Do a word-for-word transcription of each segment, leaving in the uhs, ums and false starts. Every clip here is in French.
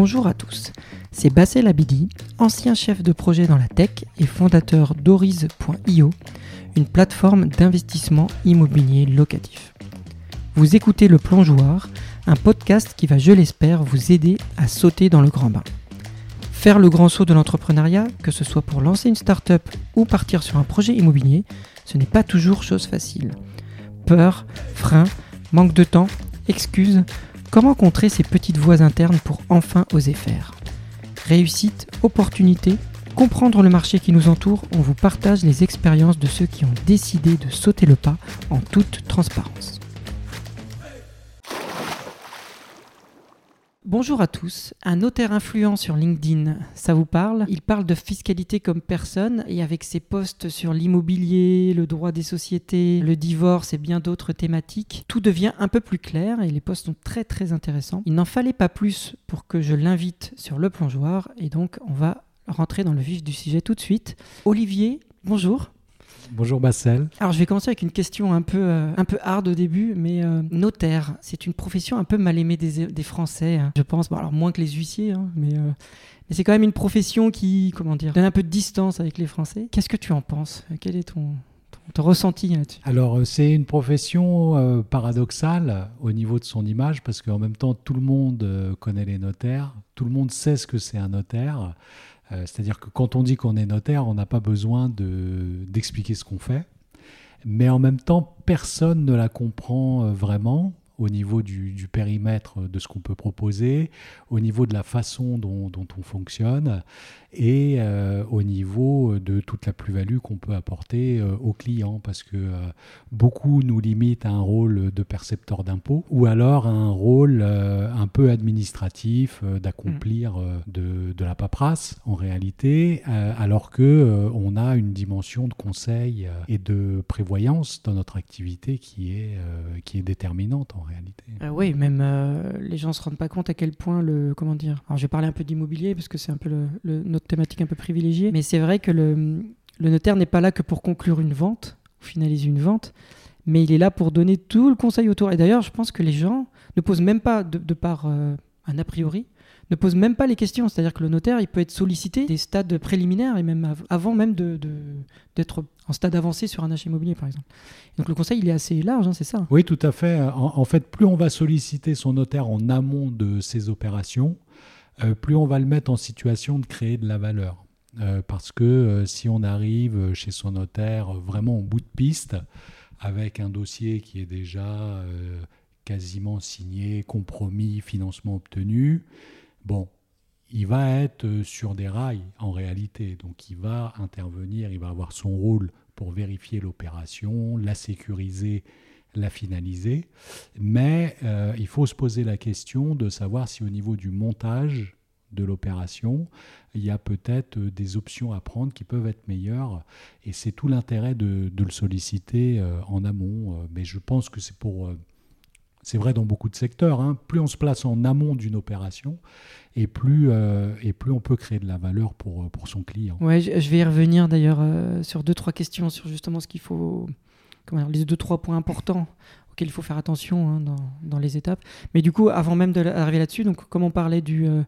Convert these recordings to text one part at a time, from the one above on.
Bonjour à tous, c'est Bassel Abidi, ancien chef de projet dans la tech et fondateur d'Orize point io, une plateforme d'investissement immobilier locatif. Vous écoutez Le Plongeoir, un podcast qui va, je l'espère, vous aider à sauter dans le grand bain. Faire le grand saut de l'entrepreneuriat, que ce soit pour lancer une start-up ou partir sur un projet immobilier, ce n'est pas toujours chose facile. Peur, frein, manque de temps, excuses... Comment contrer ces petites voies internes pour enfin oser faire ? Réussite, opportunité, comprendre le marché qui nous entoure, on vous partage les expériences de ceux qui ont décidé de sauter le pas en toute transparence. Bonjour à tous, un notaire influent sur LinkedIn, ça vous parle ? Il parle de fiscalité comme personne et avec ses posts sur l'immobilier, le droit des sociétés, le divorce et bien d'autres thématiques, tout devient un peu plus clair et les posts sont très très intéressants. Il n'en fallait pas plus pour que je l'invite sur Le Plongeoir et donc on va rentrer dans le vif du sujet tout de suite. Olivier, bonjour. Bonjour Bassel. Alors je vais commencer avec une question un peu, euh, un peu hard au début, mais euh, notaire, c'est une profession un peu mal aimée des, des Français, hein, je pense, bon, alors moins que les huissiers, hein, mais, euh, mais c'est quand même une profession qui, comment dire, donne un peu de distance avec les Français. Qu'est-ce que tu en penses ? Quel est ton, ton, ton ressenti là-dessus ? Alors c'est une profession euh, paradoxale au niveau de son image, parce qu'en même temps tout le monde euh, connaît les notaires, tout le monde sait ce que c'est un notaire. C'est-à-dire que quand on dit qu'on est notaire, on n'a pas besoin de, d'expliquer ce qu'on fait. Mais en même temps, personne ne la comprend vraiment au niveau du, du périmètre de ce qu'on peut proposer, au niveau de la façon dont, dont on fonctionne et euh, au niveau de toute la plus-value qu'on peut apporter euh, aux clients. Parce que euh, beaucoup nous limitent à un rôle de percepteur d'impôts ou alors à un rôle euh, un peu administratif euh, d'accomplir euh, de, de la paperasse en réalité, euh, alors qu'on euh, a une dimension de conseil et de prévoyance dans notre activité qui est, euh, qui est déterminante en réalité. Euh, oui, même euh, les gens ne se rendent pas compte à quel point le... Comment dire ? Alors, je vais parler un peu d'immobilier parce que c'est un peu le, le, notre thématique un peu privilégiée. Mais c'est vrai que le, le notaire n'est pas là que pour conclure une vente, ou finaliser une vente, mais il est là pour donner tout le conseil autour. Et d'ailleurs, je pense que les gens ne posent même pas, de, de par euh, un a priori, ne posent même pas les questions. C'est-à-dire que le notaire, il peut être sollicité des stades préliminaires et même av- avant même de, de, d'être... en stade avancé sur un achat immobilier, par exemple. Donc le conseil, il est assez large, hein, c'est ça ? Oui, tout à fait. En, en fait, plus on va solliciter son notaire en amont de ses opérations, euh, plus on va le mettre en situation de créer de la valeur. Euh, parce que euh, si on arrive chez son notaire euh, vraiment au bout de piste, avec un dossier qui est déjà euh, quasiment signé, compromis, financement obtenu, bon... il va être sur des rails en réalité, donc il va intervenir, il va avoir son rôle pour vérifier l'opération, la sécuriser, la finaliser, mais euh, il faut se poser la question de savoir si au niveau du montage de l'opération, il y a peut-être des options à prendre qui peuvent être meilleures et c'est tout l'intérêt de, de le solliciter euh, en amont, mais je pense que c'est pour... Euh, C'est vrai dans beaucoup de secteurs, hein. Plus on se place en amont d'une opération et plus, euh, et plus on peut créer de la valeur pour, pour son client. Ouais, je vais y revenir d'ailleurs euh, sur deux, trois questions, sur justement ce qu'il faut, comment dire, les deux, trois points importants auxquels il faut faire attention hein, dans, dans les étapes. Mais du coup, avant même d'arriver là-dessus, donc, comme on parlait du, euh,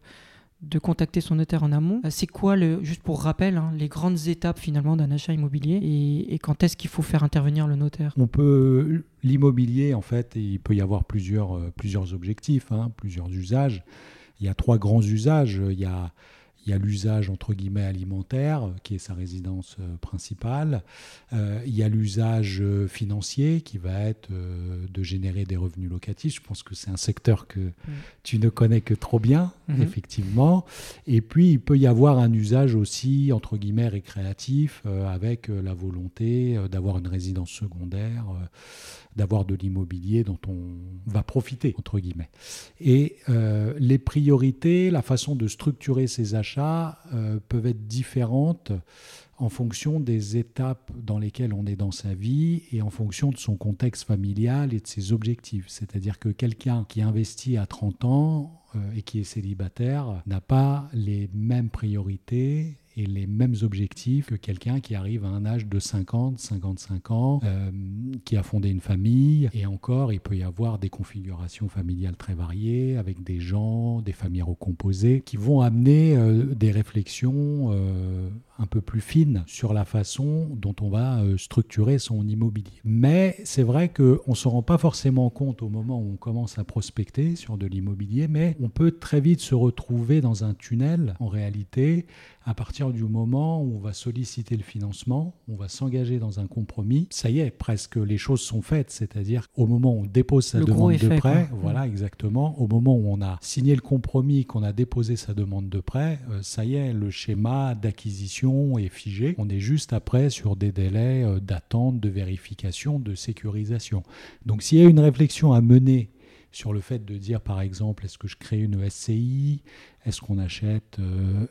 de contacter son notaire en amont, c'est quoi, le, juste pour rappel, hein, les grandes étapes finalement d'un achat immobilier et, et quand est-ce qu'il faut faire intervenir le notaire ? On peut... L'immobilier, en fait, il peut y avoir plusieurs, euh, plusieurs objectifs, hein, plusieurs usages. Il y a trois grands usages. Il y a, il y a l'usage, entre guillemets, alimentaire, qui est sa résidence euh, principale. Euh, il y a l'usage euh, financier, qui va être euh, de générer des revenus locatifs. Je pense que c'est un secteur que mmh. tu ne connais que trop bien, mmh. effectivement. Et puis, il peut y avoir un usage aussi, entre guillemets, récréatif, euh, avec euh, la volonté euh, d'avoir une résidence secondaire, euh, d'avoir de l'immobilier dont on va profiter, entre guillemets. Et euh, les priorités, la façon de structurer ces achats euh, peuvent être différentes en fonction des étapes dans lesquelles on est dans sa vie et en fonction de son contexte familial et de ses objectifs. C'est-à-dire que quelqu'un qui investit à trente ans euh, et qui est célibataire n'a pas les mêmes priorités et les mêmes objectifs que quelqu'un qui arrive à un âge de cinquante, cinquante-cinq ans, euh, qui a fondé une famille. Et encore, il peut y avoir des configurations familiales très variées, avec des gens, des familles recomposées, qui vont amener euh, des réflexions euh, un peu plus fines sur la façon dont on va euh, structurer son immobilier. Mais c'est vrai qu'on ne se rend pas forcément compte au moment où on commence à prospecter sur de l'immobilier, mais on peut très vite se retrouver dans un tunnel, en réalité, à partir du moment où on va solliciter le financement, on va s'engager dans un compromis. Ça y est, presque les choses sont faites, c'est-à-dire au moment où on dépose sa le demande de prêt, quoi. Voilà, exactement, au moment où on a signé le compromis, qu'on a déposé sa demande de prêt, euh, ça y est, le schéma d'acquisition est figé. On est juste après sur des délais euh, d'attente, de vérification, de sécurisation. Donc s'il y a une réflexion à mener sur le fait de dire, par exemple, est-ce que je crée une S C I, est-ce qu'on achète... Euh,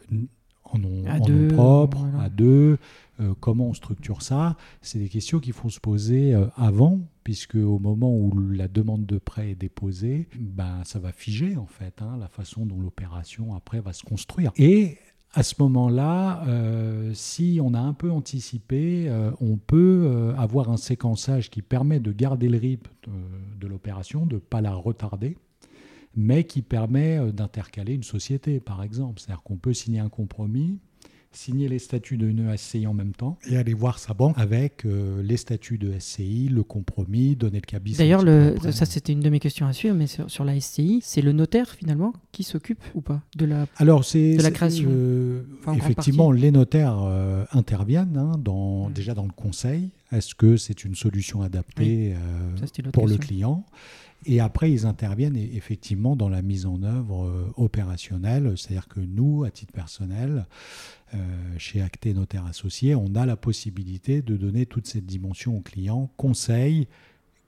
en nom, en nom propre, voilà. à deux, euh, comment on structure ça. C'est des questions qu'il faut se poser euh, avant, puisque au moment où la demande de prêt est déposée, ben, ça va figer en fait, hein, la façon dont l'opération après va se construire. Et à ce moment-là, euh, si on a un peu anticipé, euh, on peut euh, avoir un séquençage qui permet de garder le rythme de, de l'opération, de ne pas la retarder, mais qui permet d'intercaler une société, par exemple. C'est-à-dire qu'on peut signer un compromis, signer les statuts d'une S C I en même temps et aller voir sa banque avec euh, les statuts de S C I, le compromis, donner le cabis. D'ailleurs, le, ça, c'était une de mes questions à suivre, mais sur, sur la S C I, c'est le notaire, finalement, qui s'occupe ou pas de la, Alors, c'est, de la création euh, enfin, effectivement, les notaires euh, interviennent hein, dans, mmh. déjà dans le conseil. Est-ce que c'est une solution adaptée oui. euh, ça, pour question. le client ? Et après, ils interviennent effectivement dans la mise en œuvre opérationnelle. C'est-à-dire que nous, à titre personnel, euh, chez Acté Notaire Associé, on a la possibilité de donner toute cette dimension au client, conseil,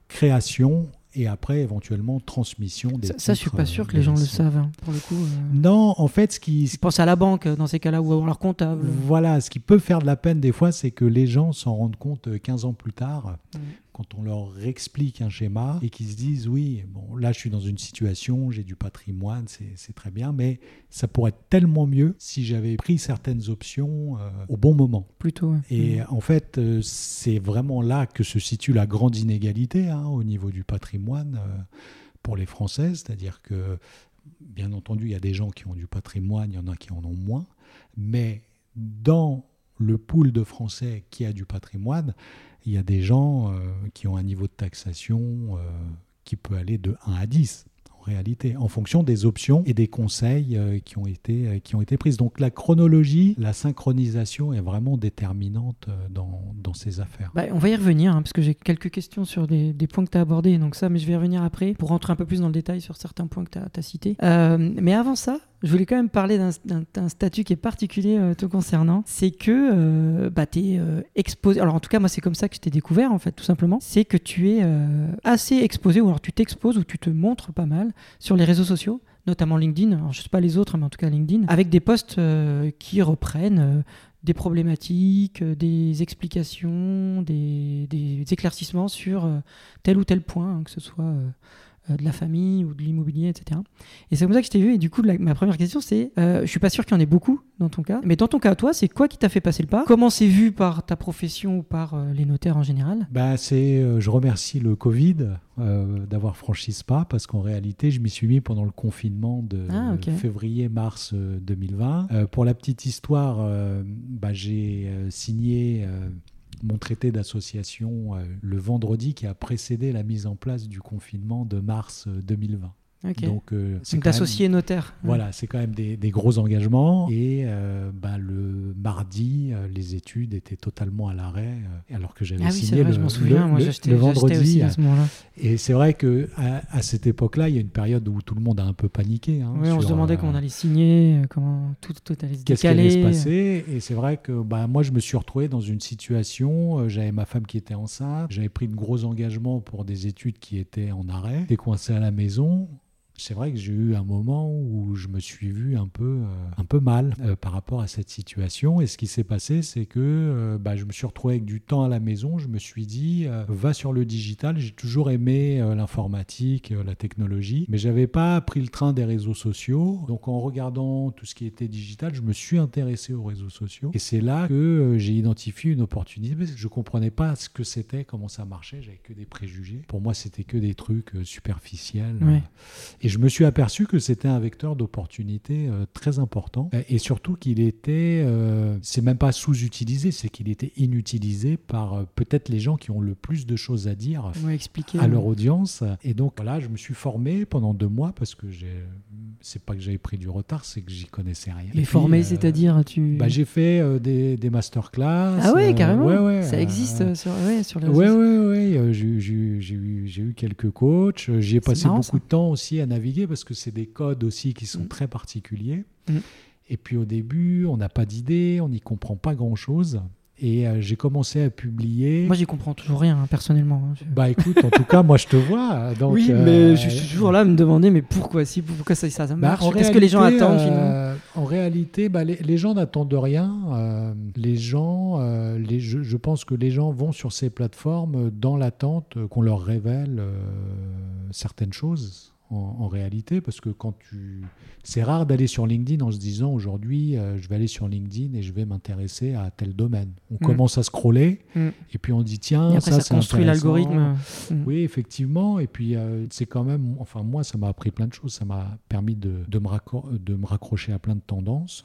création et après éventuellement transmission des ça, titres. Ça, je suis pas sûr euh, que les gens le savent, hein, pour le coup. Euh... Non, en fait, ce qui... Ils pensent à la banque dans ces cas-là ou à leur comptable. Voilà, ce qui peut faire de la peine des fois, c'est que les gens s'en rendent compte quinze ans plus tard, mmh. quand on leur explique un schéma et qu'ils se disent, oui, bon, là, je suis dans une situation, j'ai du patrimoine, c'est, c'est très bien, mais ça pourrait être tellement mieux si j'avais pris certaines options euh, au bon moment. Plutôt, ouais. Et mmh. en fait, euh, c'est vraiment là que se situe la grande inégalité hein, au niveau du patrimoine euh, pour les Français. C'est-à-dire que, bien entendu, il y a des gens qui ont du patrimoine, il y en a qui en ont moins, mais dans le pool de Français qui a du patrimoine, il y a des gens euh, qui ont un niveau de taxation euh, qui peut aller de un à dix, en réalité, en fonction des options et des conseils euh, qui ont été, euh, qui ont été prises. Donc la chronologie, la synchronisation est vraiment déterminante euh, dans, dans ces affaires. Bah, on va y revenir, hein, parce que j'ai quelques questions sur des, des points que tu as abordés, donc ça, mais je vais y revenir après, pour rentrer un peu plus dans le détail sur certains points que tu as cités. Euh, mais avant ça, je voulais quand même parler d'un, d'un, d'un statut qui est particulier euh, te concernant. C'est que euh, bah, tu es euh, exposé... Alors en tout cas, moi, c'est comme ça que je t'ai découvert, en fait, tout simplement. C'est que tu es euh, assez exposé, ou alors tu t'exposes, ou tu te montres pas mal sur les réseaux sociaux, notamment LinkedIn. Alors, je ne sais pas les autres, mais en tout cas LinkedIn, avec des posts euh, qui reprennent... Euh, des problématiques, des explications, des, des éclaircissements sur tel ou tel point, hein, que ce soit euh, de la famille ou de l'immobilier, et cetera. Et c'est comme ça que je t'ai vu. Et du coup, la, ma première question, c'est, euh, je ne suis pas sûr qu'il y en ait beaucoup dans ton cas, mais dans ton cas, toi, c'est quoi qui t'a fait passer le pas ? Comment c'est vu par ta profession ou par euh, les notaires en général ? Bah, c'est, euh, je remercie le Covid euh, d'avoir franchi ce pas, parce qu'en réalité, je m'y suis mis pendant le confinement de ah, okay. février-mars euh, deux mille vingt. Euh, pour la petite histoire, euh, bah, j'ai euh, signé... Euh, mon traité d'association euh, le vendredi qui a précédé la mise en place du confinement de mars deux mille vingt. Okay. Donc, euh, c'est Donc d'associer même... notaire. Voilà, c'est quand même des, des gros engagements. Et euh, bah, le mardi, euh, les études étaient totalement à l'arrêt, euh, alors que j'avais ah oui, signé c'est vrai, le, je m'en souviens, le, moi, le, le vendredi. Aussi à ce moment-là. Et c'est vrai qu'à à cette époque-là, il y a une période où tout le monde a un peu paniqué. Hein, oui, sur, on se demandait euh, comment on allait signer, comment tout, tout allait se qu'est-ce décaler. Qu'est-ce qui allait se passer ? Et c'est vrai que bah, moi, je me suis retrouvé dans une situation, euh, j'avais ma femme qui était enceinte, j'avais pris de gros engagements pour des études qui étaient en arrêt, j'étais coincé à la maison. C'est vrai que j'ai eu un moment où je me suis vu un peu, euh, un peu mal euh, par rapport à cette situation. Et ce qui s'est passé, c'est que euh, bah, je me suis retrouvé avec du temps à la maison. Je me suis dit, euh, va sur le digital. J'ai toujours aimé euh, l'informatique, euh, la technologie, mais je n'avais pas pris le train des réseaux sociaux. Donc, en regardant tout ce qui était digital, je me suis intéressé aux réseaux sociaux. Et c'est là que euh, j'ai identifié une opportunité. Parce que je ne comprenais pas ce que c'était, comment ça marchait. J'avais que des préjugés. Pour moi, c'était que des trucs euh, superficiels. Ouais. Euh, Et je me suis aperçu que c'était un vecteur d'opportunité euh, très important et surtout qu'il était, euh, c'est même pas sous-utilisé, c'est qu'il était inutilisé par euh, peut-être les gens qui ont le plus de choses à dire ouais, expliquer, à ouais. leur audience. Et donc voilà, je me suis formé pendant deux mois parce que j'ai, c'est pas que j'avais pris du retard, c'est que j'y connaissais rien. Et, et formé, euh, c'est-à-dire tu... Bah, j'ai fait euh, des, des masterclass. Ah ouais, euh, carrément ouais, ouais, ça euh, existe euh, sur, ouais, sur les réseaux. Ouais, ouais, ouais, euh, j'ai, j'ai, j'ai, eu, j'ai eu quelques coachs, j'y ai c'est passé marrant, beaucoup ça. de temps aussi à naviguer parce que c'est des codes aussi qui sont mmh. très particuliers. Mmh. Et puis au début, on n'a pas d'idée, on n'y comprend pas grand-chose. Et euh, j'ai commencé à publier... Moi, j'y comprends toujours rien, hein, personnellement. Hein, je... Bah écoute, en tout cas, moi, je te vois. Donc, oui, mais euh... je suis toujours là à me demander, mais pourquoi, si, pourquoi ça, ça marche bah, Qu'est-ce réalité, que les gens attendent euh, En réalité, bah, les, les gens n'attendent rien. Euh, les gens, euh, les, je, je pense que les gens vont sur ces plateformes dans l'attente qu'on leur révèle euh, certaines choses. En, en réalité, parce que quand tu... c'est rare d'aller sur LinkedIn en se disant aujourd'hui, euh, je vais aller sur LinkedIn et je vais m'intéresser à tel domaine. On mmh. commence à scroller mmh. et puis on dit tiens, ça, ça c'est construit l'algorithme. Mmh. Oui, effectivement. Et puis euh, c'est quand même, enfin moi, ça m'a appris plein de choses. Ça m'a permis de, de, me, raccro- de me raccrocher à plein de tendances.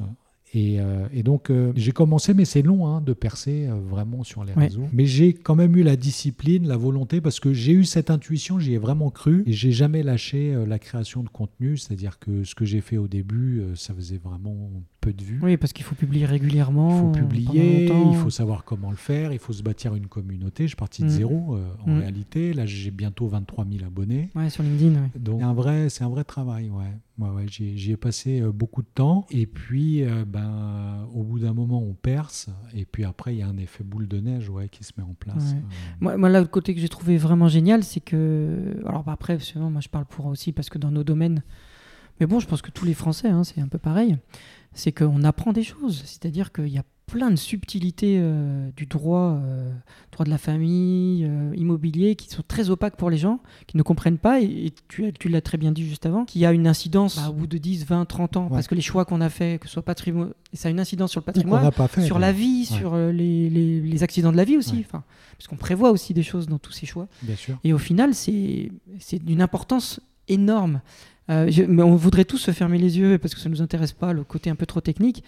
Et, euh, et donc, euh, j'ai commencé, mais c'est long hein, de percer euh, vraiment sur les ouais. réseaux. Mais j'ai quand même eu la discipline, la volonté, parce que j'ai eu cette intuition, j'y ai vraiment cru. Et j'ai jamais lâché euh, la création de contenu, c'est-à-dire que ce que j'ai fait au début, euh, ça faisait vraiment peu de vues. Oui, parce qu'il faut publier régulièrement. Il faut publier, il faut savoir comment le faire, il faut se bâtir une communauté. Je suis parti de mmh. zéro euh, en mmh. réalité. Là, j'ai bientôt vingt-trois mille abonnés. Ouais, sur LinkedIn. Ouais. Donc, c'est un vrai, c'est un vrai travail, ouais. Ouais, ouais, j'y, j'y ai passé euh, beaucoup de temps et puis euh, ben, au bout d'un moment on perce et puis après il y a un effet boule de neige ouais, qui se met en place. Ouais. Euh... Moi, moi là, le côté que j'ai trouvé vraiment génial c'est que, alors bah, après moi je parle pour aussi parce que dans nos domaines, mais bon je pense que tous les Français hein, c'est un peu pareil, c'est qu'on apprend des choses, c'est-à-dire qu'il y a plein de subtilités euh, du droit, euh, droit de la famille, euh, immobilier, qui sont très opaques pour les gens, qui ne comprennent pas, et, et tu, tu l'as très bien dit juste avant, qu'il y a une incidence bah, au bout de dix, vingt, trente ans, ouais. parce que les choix qu'on a faits, que ce soit patrimoine, ça a une incidence sur le patrimoine, fait, sur ouais. la vie, ouais. sur euh, les, les, les accidents de la vie aussi, ouais. enfin, parce qu'on prévoit aussi des choses dans tous ces choix. Bien sûr. Et au final, c'est, c'est d'une importance énorme. Euh, je, mais on voudrait tous se fermer les yeux parce que ça ne nous intéresse pas, le côté un peu trop technique.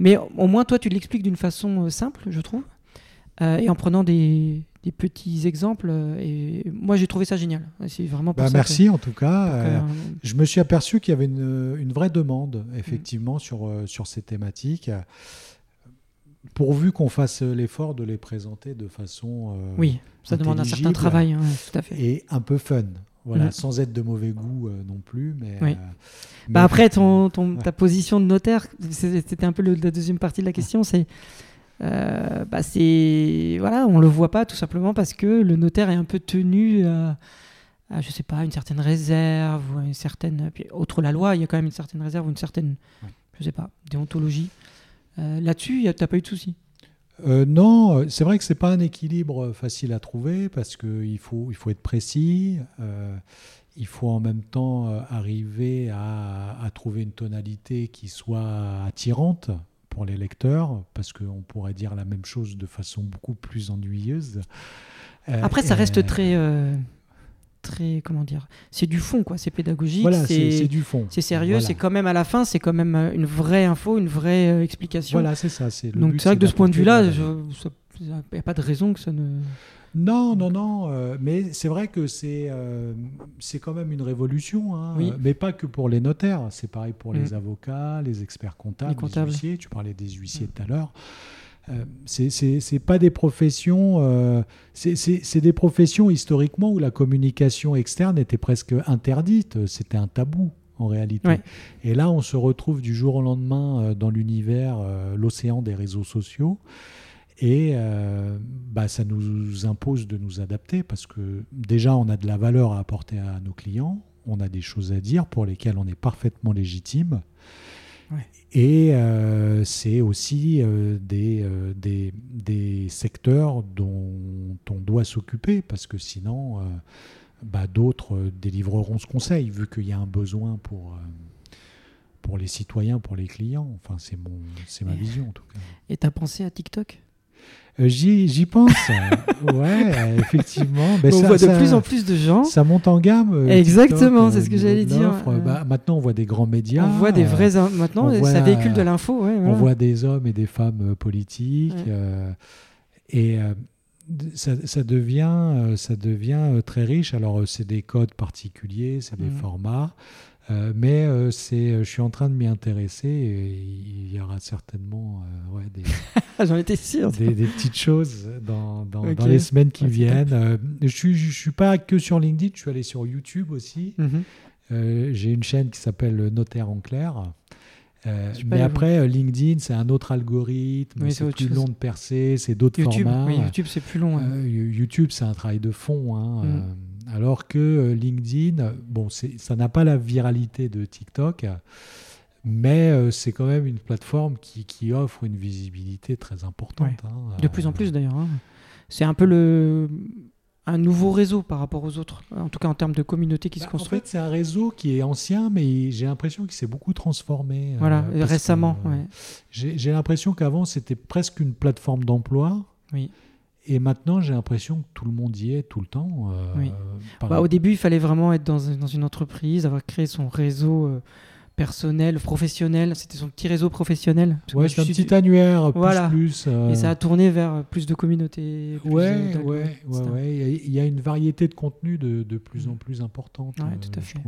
Mais au moins, toi, tu l'expliques d'une façon euh, simple, je trouve, euh, et en prenant des, des petits exemples. Euh, et moi, j'ai trouvé ça génial. C'est vraiment pour bah, ça merci, que, en tout cas. Euh, que... Je me suis aperçu qu'il y avait une, une vraie demande, effectivement, mmh. sur, euh, sur ces thématiques. Pourvu qu'on fasse l'effort de les présenter de façon euh, oui, ça demande un certain travail, hein, tout à fait. Et un peu fun. Voilà, mmh. sans être de mauvais goût euh, non plus. Mais, oui. euh, mais... Bah après, ton, ton, ouais. ta position de notaire, c'était un peu le, la deuxième partie de la question. C'est, euh, bah c'est, voilà, on ne le voit pas tout simplement parce que le notaire est un peu tenu à, à je ne sais pas, une certaine réserve, ou une certaine, puis, outre la loi, il y a quand même une certaine réserve, ou une certaine, ouais. je ne sais pas, déontologie. Euh, là-dessus, tu n'as pas eu de soucis? Euh, non, c'est vrai que c'est pas un équilibre facile à trouver parce que il faut il faut être précis, euh, il faut en même temps arriver à, à trouver une tonalité qui soit attirante pour les lecteurs parce qu'on pourrait dire la même chose de façon beaucoup plus ennuyeuse. Euh, Après, ça reste euh, très euh, très comment dire, c'est du fond quoi, c'est pédagogique, voilà, c'est, c'est du fond, c'est sérieux, voilà. c'est quand même à la fin, c'est quand même une vraie info, une vraie euh, explication. Voilà, c'est ça. C'est le Donc but, c'est vrai que de ce point de vue-là, il n'y a pas de raison que ça ne. Non, non, non, euh, mais c'est vrai que c'est euh, c'est quand même une révolution, hein, oui. euh, mais pas que pour les notaires, c'est pareil pour mmh. les avocats, les experts comptables, les, comptables. les huissiers. Tu parlais des huissiers mmh. tout à l'heure. Euh, c'est, c'est, c'est pas des professions, euh, c'est, c'est, c'est des professions historiquement où la communication externe était presque interdite, c'était un tabou en réalité. Ouais. Et là, on se retrouve du jour au lendemain euh, dans l'univers, euh, l'océan des réseaux sociaux. Et euh, bah, ça nous impose de nous adapter parce que déjà, on a de la valeur à apporter à nos clients. on a des choses à dire pour lesquelles on est parfaitement légitime. Ouais. Et euh, c'est aussi euh, des, euh, des, des secteurs dont on doit s'occuper, parce que sinon, euh, bah, d'autres euh, délivreront ce conseil, vu qu'il y a un besoin pour... Euh, pour les citoyens, pour les clients. Enfin, c'est, mon, c'est ma vision, en tout cas. Et tu as pensé à TikTok ? euh, j'y, j'y pense. Ouais, effectivement. Ben, on ça, voit de ça, plus en plus de gens. Ça monte en gamme. Exactement, TikTok, c'est ce que j'allais dire. Euh, bah, maintenant, on voit des grands médias. On voit des vrais hommes. Maintenant, voit, ça véhicule de l'info. Ouais, voilà. On voit des hommes et des femmes politiques. Ouais. Euh, et... Euh, Ça, ça, devient, ça devient très riche. Alors, c'est des codes particuliers, c'est des mmh. formats, euh, mais euh, c'est, je suis en train de m'y intéresser et il y aura certainement euh, ouais, des, J'en étais sûr, des, des petites choses dans, dans, okay. dans les semaines qui ah, viennent. Euh, je ne suis, je, je suis pas que sur LinkedIn, je suis allé sur YouTube aussi. Mmh. Euh, j'ai une chaîne qui s'appelle Notaire en clair. Euh, mais après, euh, LinkedIn, c'est un autre algorithme, oui, c'est, c'est plus chose. long de percer, c'est d'autres YouTube, formats. Oui, YouTube, c'est plus long. Hein. Euh, YouTube, c'est un travail de fond. Hein, mm. euh, alors que euh, LinkedIn, bon, c'est, ça n'a pas la viralité de TikTok, mais euh, c'est quand même une plateforme qui, qui offre une visibilité très importante. Ouais. Hein, de euh, plus en plus, d'ailleurs. Hein. C'est un peu le... un nouveau réseau par rapport aux autres, en tout cas en termes de communauté qui bah, se construit. En fait, c'est un réseau qui est ancien, mais j'ai l'impression qu'il s'est beaucoup transformé. Voilà, euh, récemment. Que, euh, ouais. j'ai, j'ai l'impression qu'avant, c'était presque une plateforme d'emploi. Oui. Et maintenant, j'ai l'impression que tout le monde y est tout le temps. Euh, oui. Bah, au début, il fallait vraiment être dans, dans une entreprise, avoir créé son réseau... Euh, personnel, professionnel, c'était son petit réseau professionnel. Ouais, c'est un petit du... annuaire, plus, voilà. plus. Euh... Et ça a tourné vers plus de communautés. Plus ouais, de... ouais, ouais, ouais. Il y a une variété de contenus de, de plus en plus importante. Ouais, euh, tout à fait.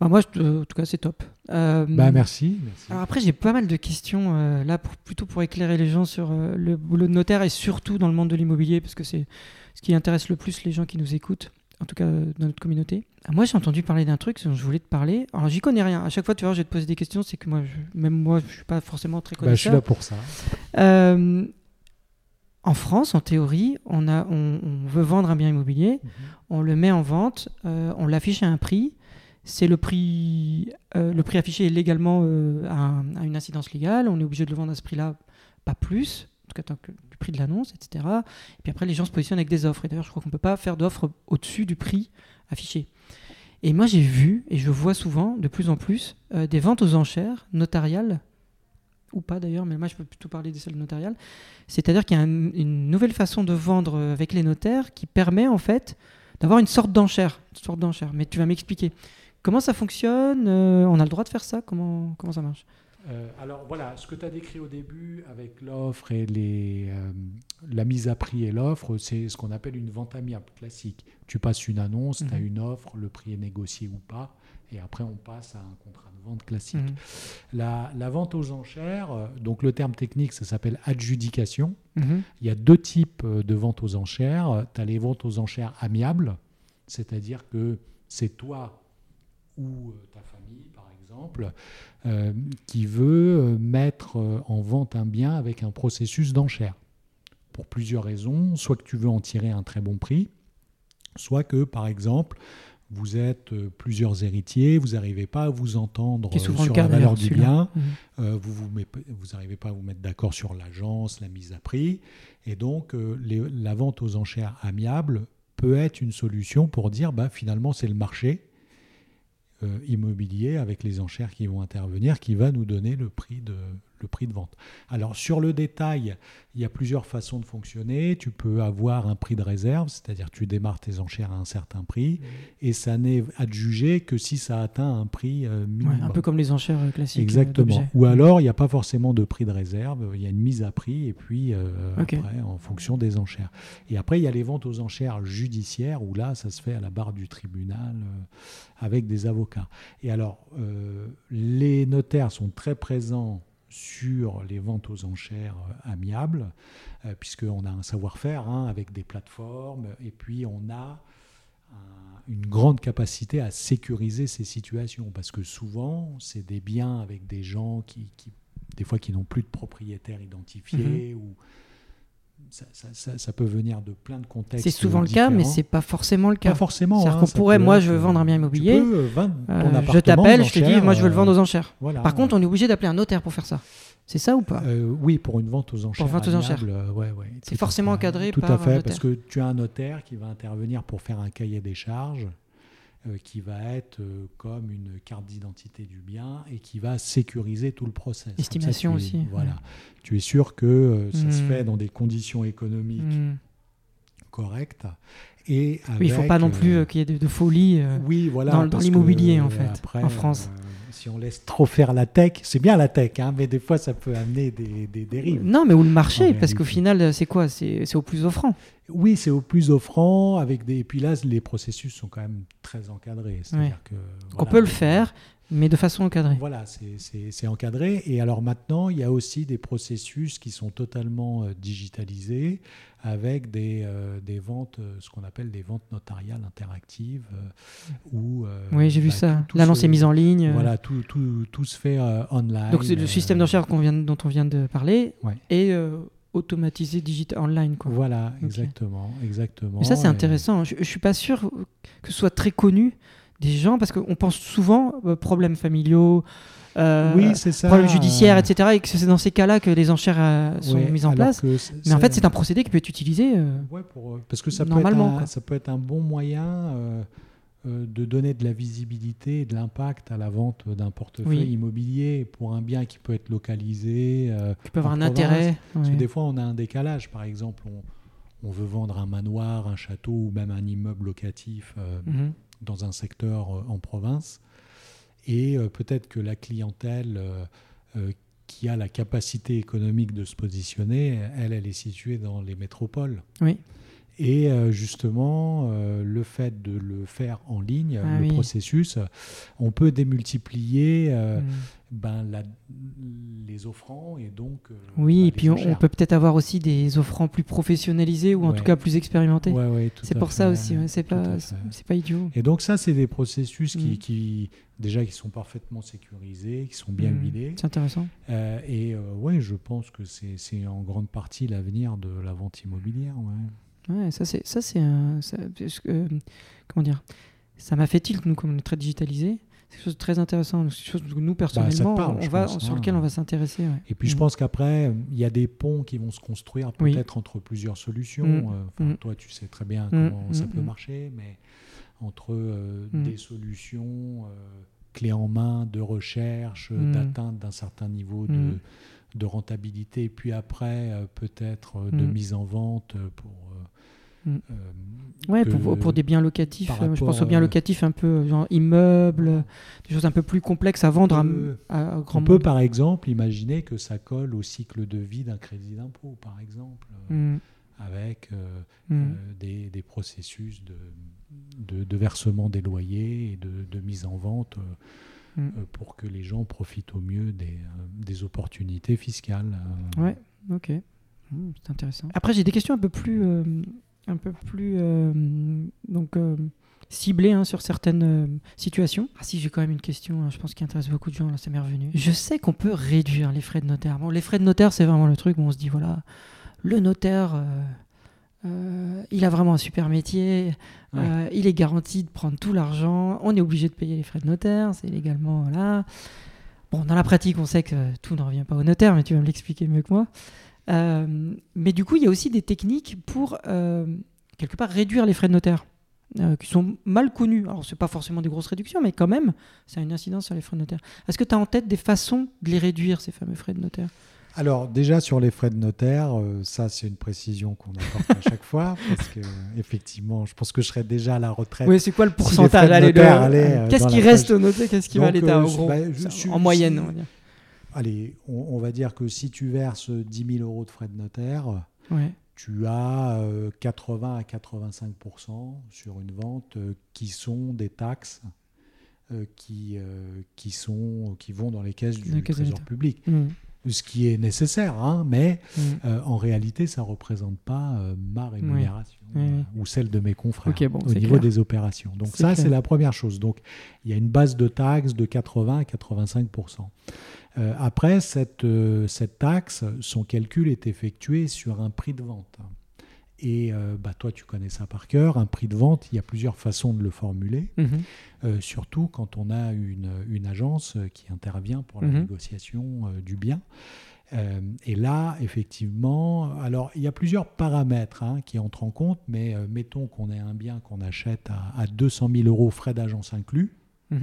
Bah, moi, je, euh, en tout cas, c'est top. Euh, bah, merci, merci. Alors après, j'ai pas mal de questions, euh, là, pour, plutôt pour éclairer les gens sur euh, le boulot de notaire et surtout dans le monde de l'immobilier, parce que c'est ce qui intéresse le plus les gens qui nous écoutent. En tout cas dans notre communauté. Moi, j'ai entendu parler d'un truc dont je voulais te parler. Alors, j'y connais rien. À chaque fois, tu vois, je vais te poser des questions. C'est que moi, je, même moi, je ne suis pas forcément très connaisseur. Bah, je suis là pour ça. Euh, en France, en théorie, on, a, on, on veut vendre un bien immobilier. Mmh. On le met en vente. Euh, on l'affiche à un prix. C'est le prix, euh, le prix affiché légalement euh, à, un, à une incidence légale. On est obligé de le vendre à ce prix-là, pas plus. En tout cas, le prix de l'annonce, et cetera. Et puis après, les gens se positionnent avec des offres. Et d'ailleurs, je crois qu'on ne peut pas faire d'offres au-dessus du prix affiché. Et moi, j'ai vu, et je vois souvent, de plus en plus, euh, des ventes aux enchères notariales, ou pas d'ailleurs, mais moi, je peux plutôt parler des salles notariales. C'est-à-dire qu'il y a un, une nouvelle façon de vendre avec les notaires qui permet, en fait, d'avoir une sorte d'enchère. Une sorte d'enchère. Mais tu vas m'expliquer. Comment ça fonctionne ? euh, On a le droit de faire ça ? Comment, comment ça marche ? Euh, alors voilà, ce que tu as décrit au début avec l'offre et les, euh, la mise à prix et l'offre, c'est ce qu'on appelle une vente amiable classique. Tu passes une annonce, mmh. tu as une offre, le prix est négocié ou pas, et après on passe à un contrat de vente classique. Mmh. La, la vente aux enchères, donc le terme technique, ça s'appelle adjudication. Mmh. Il y a deux types de ventes aux enchères. Tu as les ventes aux enchères amiables, c'est-à-dire que c'est toi ou ta famille, par exemple, euh, qui veut mettre en vente un bien avec un processus d'enchère. Pour plusieurs raisons, soit que tu veux en tirer un très bon prix, soit que, par exemple, vous êtes plusieurs héritiers, vous n'arrivez pas à vous entendre sur la valeur du bien, mmh. euh, vous n'arrivez pas à vous mettre d'accord sur l'agence, la mise à prix, et donc euh, les, la vente aux enchères amiables peut être une solution pour dire bah, finalement c'est le marché immobilier avec les enchères qui vont intervenir, qui va nous donner le prix de, le prix de vente. Alors, sur le détail, il y a plusieurs façons de fonctionner. Tu peux avoir un prix de réserve, c'est-à-dire que tu démarres tes enchères à un certain prix mmh. et ça n'est adjugé que si ça atteint un prix minimum. Ouais, un peu comme les enchères classiques. Exactement. D'objets. Ou alors, il n'y a pas forcément de prix de réserve. Il y a une mise à prix et puis euh, okay. après, en fonction des enchères. Et après, il y a les ventes aux enchères judiciaires où là, ça se fait à la barre du tribunal euh, avec des avocats. Et alors, euh, les notaires sont très présents sur les ventes aux enchères amiables, euh, puisqu'on a un savoir-faire hein, avec des plateformes, et puis on a un, une grande capacité à sécuriser ces situations, parce que souvent, c'est des biens avec des gens qui, qui des fois, qui n'ont plus de propriétaires identifiés, mmh. ou ça, ça, ça, ça peut venir de plein de contextes. C'est souvent le cas, mais c'est pas forcément le cas. Pas forcément. C'est-à-dire hein, qu'on pourrait, moi, je veux vendre un bien immobilier. Tu peux vendre ton euh, appartement. Je t'appelle, aux je te dis, moi, je veux le vendre aux enchères. Voilà, Par contre, on est obligé d'appeler un notaire pour faire ça. C'est ça ou pas ? euh, Oui, pour une vente aux enchères. Pour vente aux enchères. Euh, ouais, ouais, c'est forcément encadré par un notaire. Tout à fait, parce que tu as un notaire qui va intervenir pour faire un cahier des charges, euh, qui va être euh, comme une carte d'identité du bien et qui va sécuriser tout le process. Estimation ça, tu, aussi. Voilà. Ouais. Tu es sûr que euh, ça mmh. se fait dans des conditions économiques mmh. correctes. Et avec, oui, il ne faut pas non plus euh, qu'il y ait de, de folie euh, oui, voilà, dans, dans l'immobilier, en fait, après, en France. Euh, si on laisse trop faire la tech, c'est bien la tech, hein, mais des fois, ça peut amener des, des dérives. Non, mais ou le marché, en parce réalité. Qu'au final, c'est quoi c'est, c'est au plus offrant. Oui, c'est au plus offrant. Avec des... Et puis là, les processus sont quand même très encadrés. C'est-à-dire ouais. que, voilà, on peut le faire, mais de façon encadrée. Voilà, c'est, c'est, c'est encadré. Et alors maintenant, il y a aussi des processus qui sont totalement euh, digitalisés, avec des, euh, des ventes, ce qu'on appelle des ventes notariales interactives. Euh, où, euh, oui, j'ai bah, vu ça. Tout, tout L'annonce se, est mise en ligne. Voilà, tout, tout, tout se fait euh, online. Donc c'est le euh, système d'enchères qu'on vient, dont on vient de parler ouais. est euh, automatisé digital online. Quoi. Voilà, okay. exactement, exactement. Mais ça, c'est et... intéressant. Je ne suis pas sûr que ce soit très connu des gens, parce qu'on pense souvent euh, problèmes familiaux, Euh, oui, c'est ça. Problèmes judiciaires, et cetera. Et que c'est dans ces cas-là que les enchères euh, sont ouais, mises en place. Mais c'est... en fait, c'est un procédé qui peut être utilisé euh, ouais, pour, parce que ça normalement. Peut être un, ça peut être un bon moyen euh, euh, de donner de la visibilité et de l'impact à la vente d'un portefeuille oui. immobilier pour un bien qui peut être localisé. Euh, qui peut avoir un province. Intérêt. Parce ouais. que des fois, on a un décalage. Par exemple, on, on veut vendre un manoir, un château ou même un immeuble locatif euh, mm-hmm. dans un secteur euh, en province. Et euh, peut-être que la clientèle euh, euh, qui a la capacité économique de se positionner, elle, elle est située dans les métropoles. Oui. Et euh, justement, euh, le fait de le faire en ligne, ah, le oui. processus, on peut démultiplier euh, mmh. ben, la, les offrants et donc... Euh, oui, ben, et puis on, on peut peut-être avoir aussi des offrants plus professionnalisés ou en ouais. tout cas plus expérimentés. Ouais, ouais, tout c'est à pour fait. Ça aussi, ouais, c'est, pas, c'est pas idiot. Et donc ça, c'est des processus qui... Mmh. qui Déjà, qui sont parfaitement sécurisés, qui sont bien mmh, huilés. C'est intéressant. Euh, et euh, ouais, je pense que c'est, c'est en grande partie l'avenir de la vente immobilière. Ouais, ouais ça, c'est, ça, c'est un, ça, euh, comment dire ? Ça m'a fait tilt, nous, comme on est très digitalisé. C'est quelque chose de très intéressant. C'est quelque chose que nous, personnellement, bah, parle, on va, pense, sur hein, lequel on va s'intéresser. Ouais. Et puis, mmh. je pense qu'après, il y a des ponts qui vont se construire peut-être oui. entre plusieurs solutions. Mmh. Enfin, mmh. toi, tu sais très bien comment mmh. ça mmh. peut marcher, mais entre euh, mmh. des solutions... Euh, clé en main, de recherche, mmh. d'atteinte d'un certain niveau de, mmh. de rentabilité, et puis après, euh, peut-être euh, de mmh. mise en vente pour... Euh, mmh. euh, oui, pour, pour des biens locatifs. Euh, je pense aux biens locatifs un peu, genre immeubles, des choses un peu plus complexes à vendre euh, à, à grand monde. On peut, par exemple, imaginer que ça colle au cycle de vie d'un crédit d'impôt, par exemple, euh, mmh. avec euh, mmh. euh, des, des processus de... De, de versement des loyers et de, de mise en vente euh, mm. euh, pour que les gens profitent au mieux des, euh, des opportunités fiscales. Euh. Ouais, ok. Mm, c'est intéressant. Après, j'ai des questions un peu plus, euh, un peu plus euh, donc, euh, ciblées hein, sur certaines euh, situations. Ah si, j'ai quand même une question, hein, je pense qui intéresse beaucoup de gens, là, ça m'est revenu. Je sais qu'on peut réduire les frais de notaire. Bon, les frais de notaire, c'est vraiment le truc où on se dit, voilà, le notaire... Euh, Euh, il a vraiment un super métier, ouais. euh, il est garanti de prendre tout l'argent, on est obligé de payer les frais de notaire, c'est légalement là. Bon, dans la pratique, on sait que euh, tout ne revient pas au notaire, mais tu vas me l'expliquer mieux que moi. Euh, mais du coup, il y a aussi des techniques pour, euh, quelque part, réduire les frais de notaire, euh, qui sont mal connus. Alors, ce n'est pas forcément des grosses réductions, mais quand même, ça a une incidence sur les frais de notaire. Est-ce que tu as en tête des façons de les réduire, ces fameux frais de notaire ? Alors déjà sur les frais de notaire, euh, ça c'est une précision qu'on apporte à chaque fois parce que effectivement, je pense que je serais déjà à la retraite. Oui, c'est quoi le pourcentage si les frais de notaire, le... allez, euh, qu'est-ce qui reste au notaire, qu'est-ce qui va à l'État euh, en gros, bah, je, je, en je, moyenne, si, on va dire. Allez, on, on va dire que si tu verses dix mille euros de frais de notaire, ouais. tu as euh, quatre-vingts à quatre-vingt-cinq pour cent sur une vente euh, qui sont des taxes. Euh, qui euh, qui sont qui vont dans les caisses du trésor public. Mmh. ce qui est nécessaire, hein, mais mmh. euh, en réalité, ça ne représente pas euh, ma rémunération mmh. euh, ou celle de mes confrères okay, bon, au niveau clair. Des opérations. Donc c'est ça, clair. C'est la première chose. Donc il y a une base de taxe de quatre-vingts à quatre-vingt-cinq pour cent. Euh, après, cette, euh, cette taxe, son calcul est effectué sur un prix de vente. Et euh, bah, toi, tu connais ça par cœur. Un prix de vente, il y a plusieurs façons de le formuler, mmh. euh, surtout quand on a une, une agence qui intervient pour la mmh. négociation euh, du bien. Euh, et là, effectivement, alors il y a plusieurs paramètres hein, qui entrent en compte, mais euh, mettons qu'on ait un bien qu'on achète à, à deux cent mille euros frais d'agence inclus, mmh.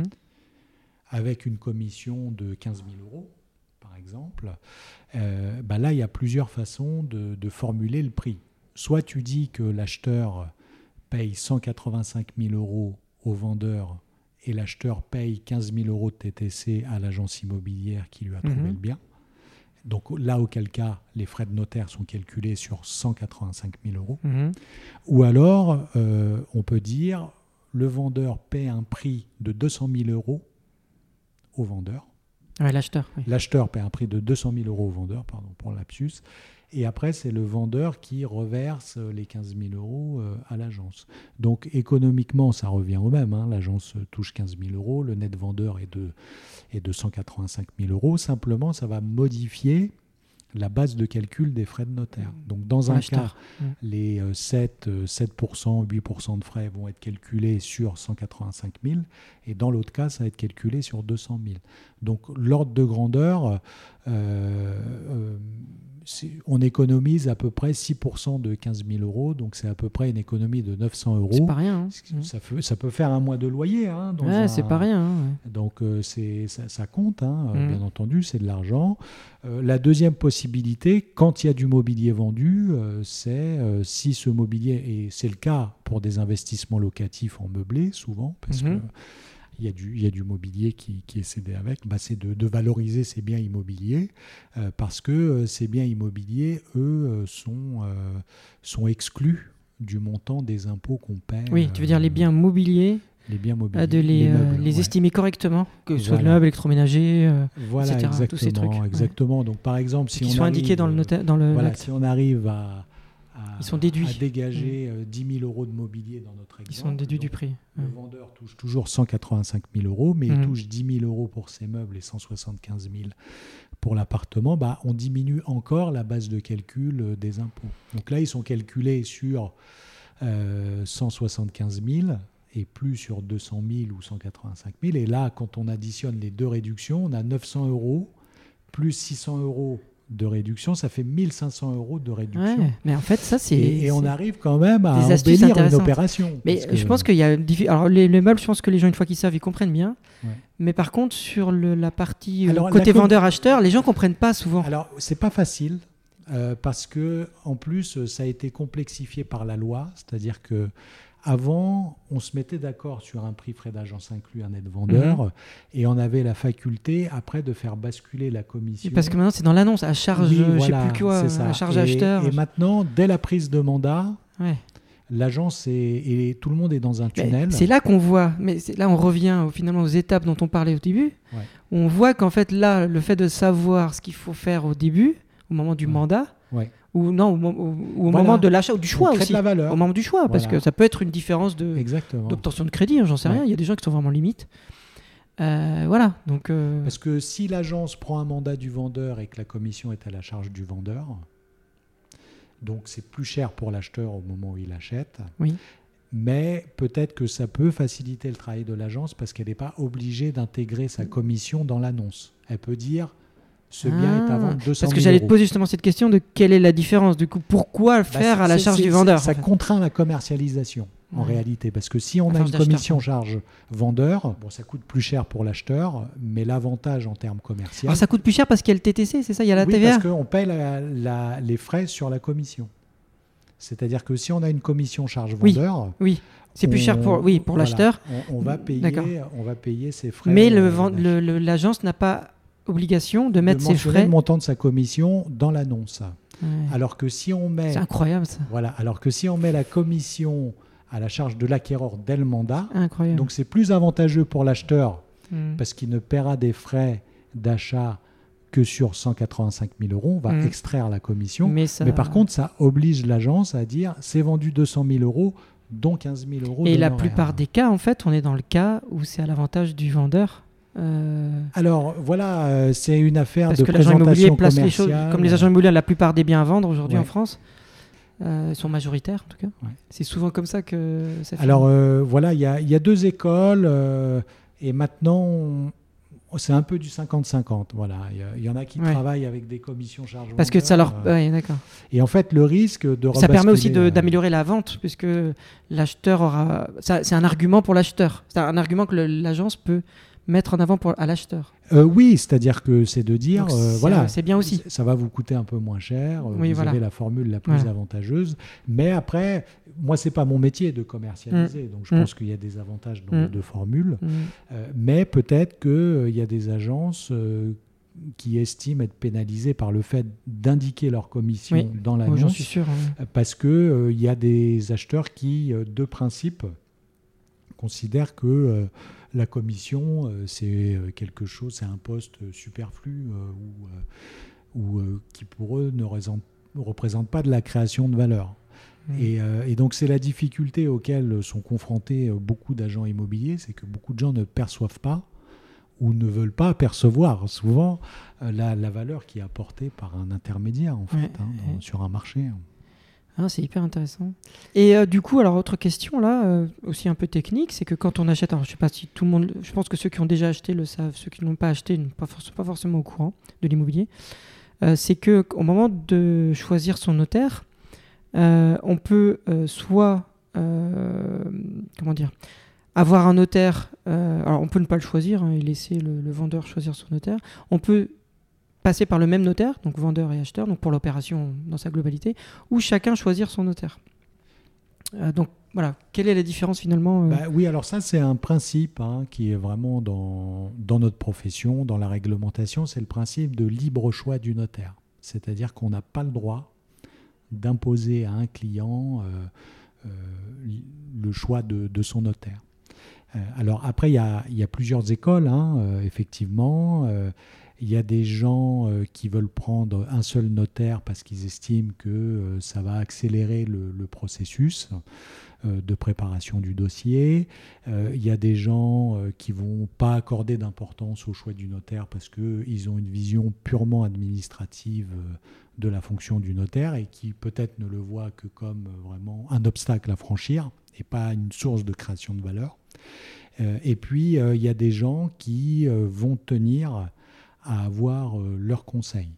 avec une commission de quinze mille euros, par exemple. Euh, bah, là, il y a plusieurs façons de, de formuler le prix. Soit tu dis que l'acheteur paye cent quatre-vingt-cinq mille euros au vendeur et l'acheteur paye quinze mille euros de T T C à l'agence immobilière qui lui a trouvé mmh. le bien. Donc là, auquel cas, les frais de notaire sont calculés sur cent quatre-vingt-cinq mille euros. Mmh. Ou alors, euh, on peut dire le vendeur paie un prix de deux cent mille euros au vendeur. Ouais, l'acheteur. Oui. L'acheteur paie un prix de deux cent mille euros au vendeur, pardon pour l'absus. Et après, c'est le vendeur qui reverse les quinze mille euros à l'agence. Donc, économiquement, ça revient au même. Hein. L'agence touche quinze mille euros. Le net vendeur est de, est de cent quatre-vingt-cinq mille euros. Simplement, ça va modifier la base de calcul des frais de notaire. Donc, dans un L'acheteur. Cas, mmh. les sept pour cent, huit pour cent de frais vont être calculés sur cent quatre-vingt-cinq mille. Et dans l'autre cas, ça va être calculé sur deux cent mille. Donc, l'ordre de grandeur... Euh, euh, on économise à peu près six pour cent de quinze mille euros, donc c'est à peu près une économie de neuf cents euros. C'est pas rien. Hein. Ça, fait, ça peut faire un mois de loyer. Hein, dans ouais, un... c'est pas rien. Hein, ouais. Donc euh, c'est, ça, ça compte, hein, mmh. bien entendu, c'est de l'argent. Euh, la deuxième possibilité, quand il y a du mobilier vendu, euh, c'est euh, si ce mobilier, et c'est le cas pour des investissements locatifs en meublé, souvent, parce mmh. que... Il y a du, il y a du mobilier qui, qui est cédé avec, bah c'est de, de valoriser ces biens immobiliers euh, parce que euh, ces biens immobiliers, eux, euh, sont, euh, sont exclus du montant des impôts qu'on paie. Oui, tu veux euh, dire les biens mobiliers, les biens mobiliers, à de les, les, meubles, euh, les ouais. estimer correctement, que ce voilà. soit le meuble, électroménager, euh, voilà, et cetera. Exactement, tous ces trucs. Exactement. Ouais. Donc, par exemple, si on, sont arrive, dans le nota- dans le voilà, si on arrive à... Ils sont déduits. À dégager mmh. dix mille euros de mobilier dans notre exemple. Ils sont déduits donc, du prix. Le mmh. vendeur touche toujours cent quatre-vingt-cinq mille euros, mais mmh. il touche dix mille euros pour ses meubles et cent soixante-quinze mille pour l'appartement. Bah, on diminue encore la base de calcul des impôts. Donc là, ils sont calculés sur euh, cent soixante-quinze mille et plus sur deux cent mille ou cent quatre-vingt-cinq mille. Et là, quand on additionne les deux réductions, on a neuf cents euros plus six cents euros de réduction, ça fait mille cinq cents euros de réduction. Ouais, mais en fait, ça, c'est... Et, et c'est on arrive quand même à embellir une opération. Mais que... je pense qu'il y a... Alors, les, les meubles, je pense que les gens, une fois qu'ils savent, ils comprennent bien. Ouais. Mais par contre, sur le, la partie alors, côté la... vendeur-acheteur, les gens ne comprennent pas souvent. Alors, ce n'est pas facile euh, parce qu'en plus, ça a été complexifié par la loi. C'est-à-dire que avant, on se mettait d'accord sur un prix frais d'agence inclus, un net vendeur, mmh. et on avait la faculté après de faire basculer la commission. Et parce que maintenant, c'est dans l'annonce, à charge, oui, je voilà, sais plus quoi, à charge et, acheteur. Et maintenant, dès la prise de mandat, ouais. l'agence est, et tout le monde est dans un tunnel. Mais c'est là qu'on voit, mais c'est, là on revient finalement aux étapes dont on parlait au début. Ouais. On voit qu'en fait là, le fait de savoir ce qu'il faut faire au début, au moment du ouais. mandat, ouais. ou non, au, mo- ou au voilà. moment de l'achat ou du choix aussi, la valeur. Au moment du choix, voilà. parce que ça peut être une différence de, d'obtention de crédit, hein, j'en sais ouais. rien, il y a des gens qui sont vraiment limites. Euh, voilà, donc... Euh... Parce que si l'agence prend un mandat du vendeur et que la commission est à la charge du vendeur, donc c'est plus cher pour l'acheteur au moment où il achète, oui. mais peut-être que ça peut faciliter le travail de l'agence parce qu'elle n'est pas obligée d'intégrer sa commission dans l'annonce. Elle peut dire... Ce bien ah, est à vendre deux cent mille euros. Parce que j'allais te poser justement cette question de quelle est la différence du coup. Pourquoi le faire bah à la charge du vendeur ? Ça en fait. contraint la commercialisation en ouais. réalité. Parce que si on la a une commission charge vendeur, bon, ça coûte plus cher pour l'acheteur, mais l'avantage en termes commerciaux... Alors ça coûte plus cher parce qu'il y a le T T C, c'est ça ? Il y a la oui, T V A ? Oui, parce qu'on paye la, la, les frais sur la commission. C'est-à-dire que si on a une commission charge vendeur... Oui, oui. C'est on, plus cher pour, oui, pour voilà, l'acheteur. On, on, va payer, on va payer ses frais. Mais le, le, le, l'agence n'a pas... obligation de mettre de ses frais. Le montant de sa commission dans l'annonce. Ouais. Alors que si on met... C'est incroyable ça. Voilà, alors que si on met la commission à la charge de l'acquéreur dès le mandat, incroyable. Donc c'est plus avantageux pour l'acheteur mmh. parce qu'il ne paiera des frais d'achat que sur cent quatre-vingt-cinq mille euros, on va mmh. extraire la commission. Mais, ça... Mais par contre, ça oblige l'agence à dire « c'est vendu deux cent mille euros, dont quinze mille euros Et la plupart des cas, en fait, on est dans le cas où c'est à l'avantage du vendeur. Euh... Alors voilà, euh, c'est une affaire Parce de présentation commerciale. Parce que l'agent immobilier place les choses, comme les agents immobiliers, la plupart des biens à vendre aujourd'hui ouais. en France euh, sont majoritaires en tout cas. Ouais. C'est souvent comme ça que ça finit. Alors euh, voilà, il y a, y a deux écoles euh, et maintenant... On... C'est un peu du cinquante cinquante, voilà. Il y en a qui ouais. travaillent avec des commissions charge-vendeur. Parce que ça leur... Euh... Ouais, d'accord. Et en fait, le risque de rebasculer... Ça permet aussi de, euh... d'améliorer la vente, puisque l'acheteur aura... Ça, c'est un argument pour l'acheteur. C'est un argument que le, l'agence peut mettre en avant pour, à l'acheteur. Euh, oui, c'est-à-dire que c'est de dire... Donc, euh, c'est, voilà, c'est bien aussi. Ça va vous coûter un peu moins cher. Oui, vous voilà. avez la formule la plus ouais. avantageuse. Mais après, moi, ce n'est pas mon métier de commercialiser. Mmh. Donc, je mmh. pense qu'il y a des avantages dans mmh. les deux formules. Mmh. Euh, mais peut-être qu'il euh, y a des agences euh, qui estiment être pénalisées par le fait d'indiquer leur commission oui. dans l'annonce. Oui, j'en suis sûr. Hein. Parce qu'il euh, y a des acheteurs qui, euh, de principe, considèrent que... Euh, la commission, euh, c'est quelque chose, c'est un poste superflu euh, ou, euh, ou euh, qui pour eux ne représente, représente pas de la création de valeur. Mmh. Et, euh, et donc c'est la difficulté auquel sont confrontés beaucoup d'agents immobiliers, c'est que beaucoup de gens ne perçoivent pas ou ne veulent pas percevoir souvent euh, la, la valeur qui est apportée par un intermédiaire en fait, ouais, hein, dans, ouais. sur un marché. Ah, c'est hyper intéressant. Et euh, du coup, alors autre question là, euh, aussi un peu technique, c'est que quand on achète, alors je sais pas si tout le monde, je pense que ceux qui ont déjà acheté le savent, ceux qui ne l'ont pas acheté ne sont pas forcément au courant de l'immobilier. Euh, c'est que au moment de choisir son notaire, euh, on peut euh, soit, euh, comment dire, avoir un notaire. Euh, alors on peut ne pas le choisir hein, et laisser le, le vendeur choisir son notaire. On peut passer par le même notaire, donc vendeur et acheteur, donc pour l'opération dans sa globalité, ou chacun choisir son notaire. Euh, donc voilà, quelle est la différence finalement euh... bah oui, alors ça c'est un principe hein, qui est vraiment dans, dans notre profession, dans la réglementation, c'est le principe de libre choix du notaire. C'est-à-dire qu'on n'a pas le droit d'imposer à un client euh, euh, le choix de, de son notaire. Euh, alors après, il y a, y a plusieurs écoles, hein, euh, effectivement. Euh, Il y a des gens euh, qui veulent prendre un seul notaire parce qu'ils estiment que euh, ça va accélérer le, le processus euh, de préparation du dossier. Euh, il y a des gens euh, qui ne vont pas accorder d'importance au choix du notaire parce qu'ils ont une vision purement administrative euh, de la fonction du notaire et qui peut-être ne le voient que comme euh, vraiment un obstacle à franchir et pas une source de création de valeur. Euh, et puis, euh, il y a des gens qui euh, vont tenir... à avoir euh, leurs conseils,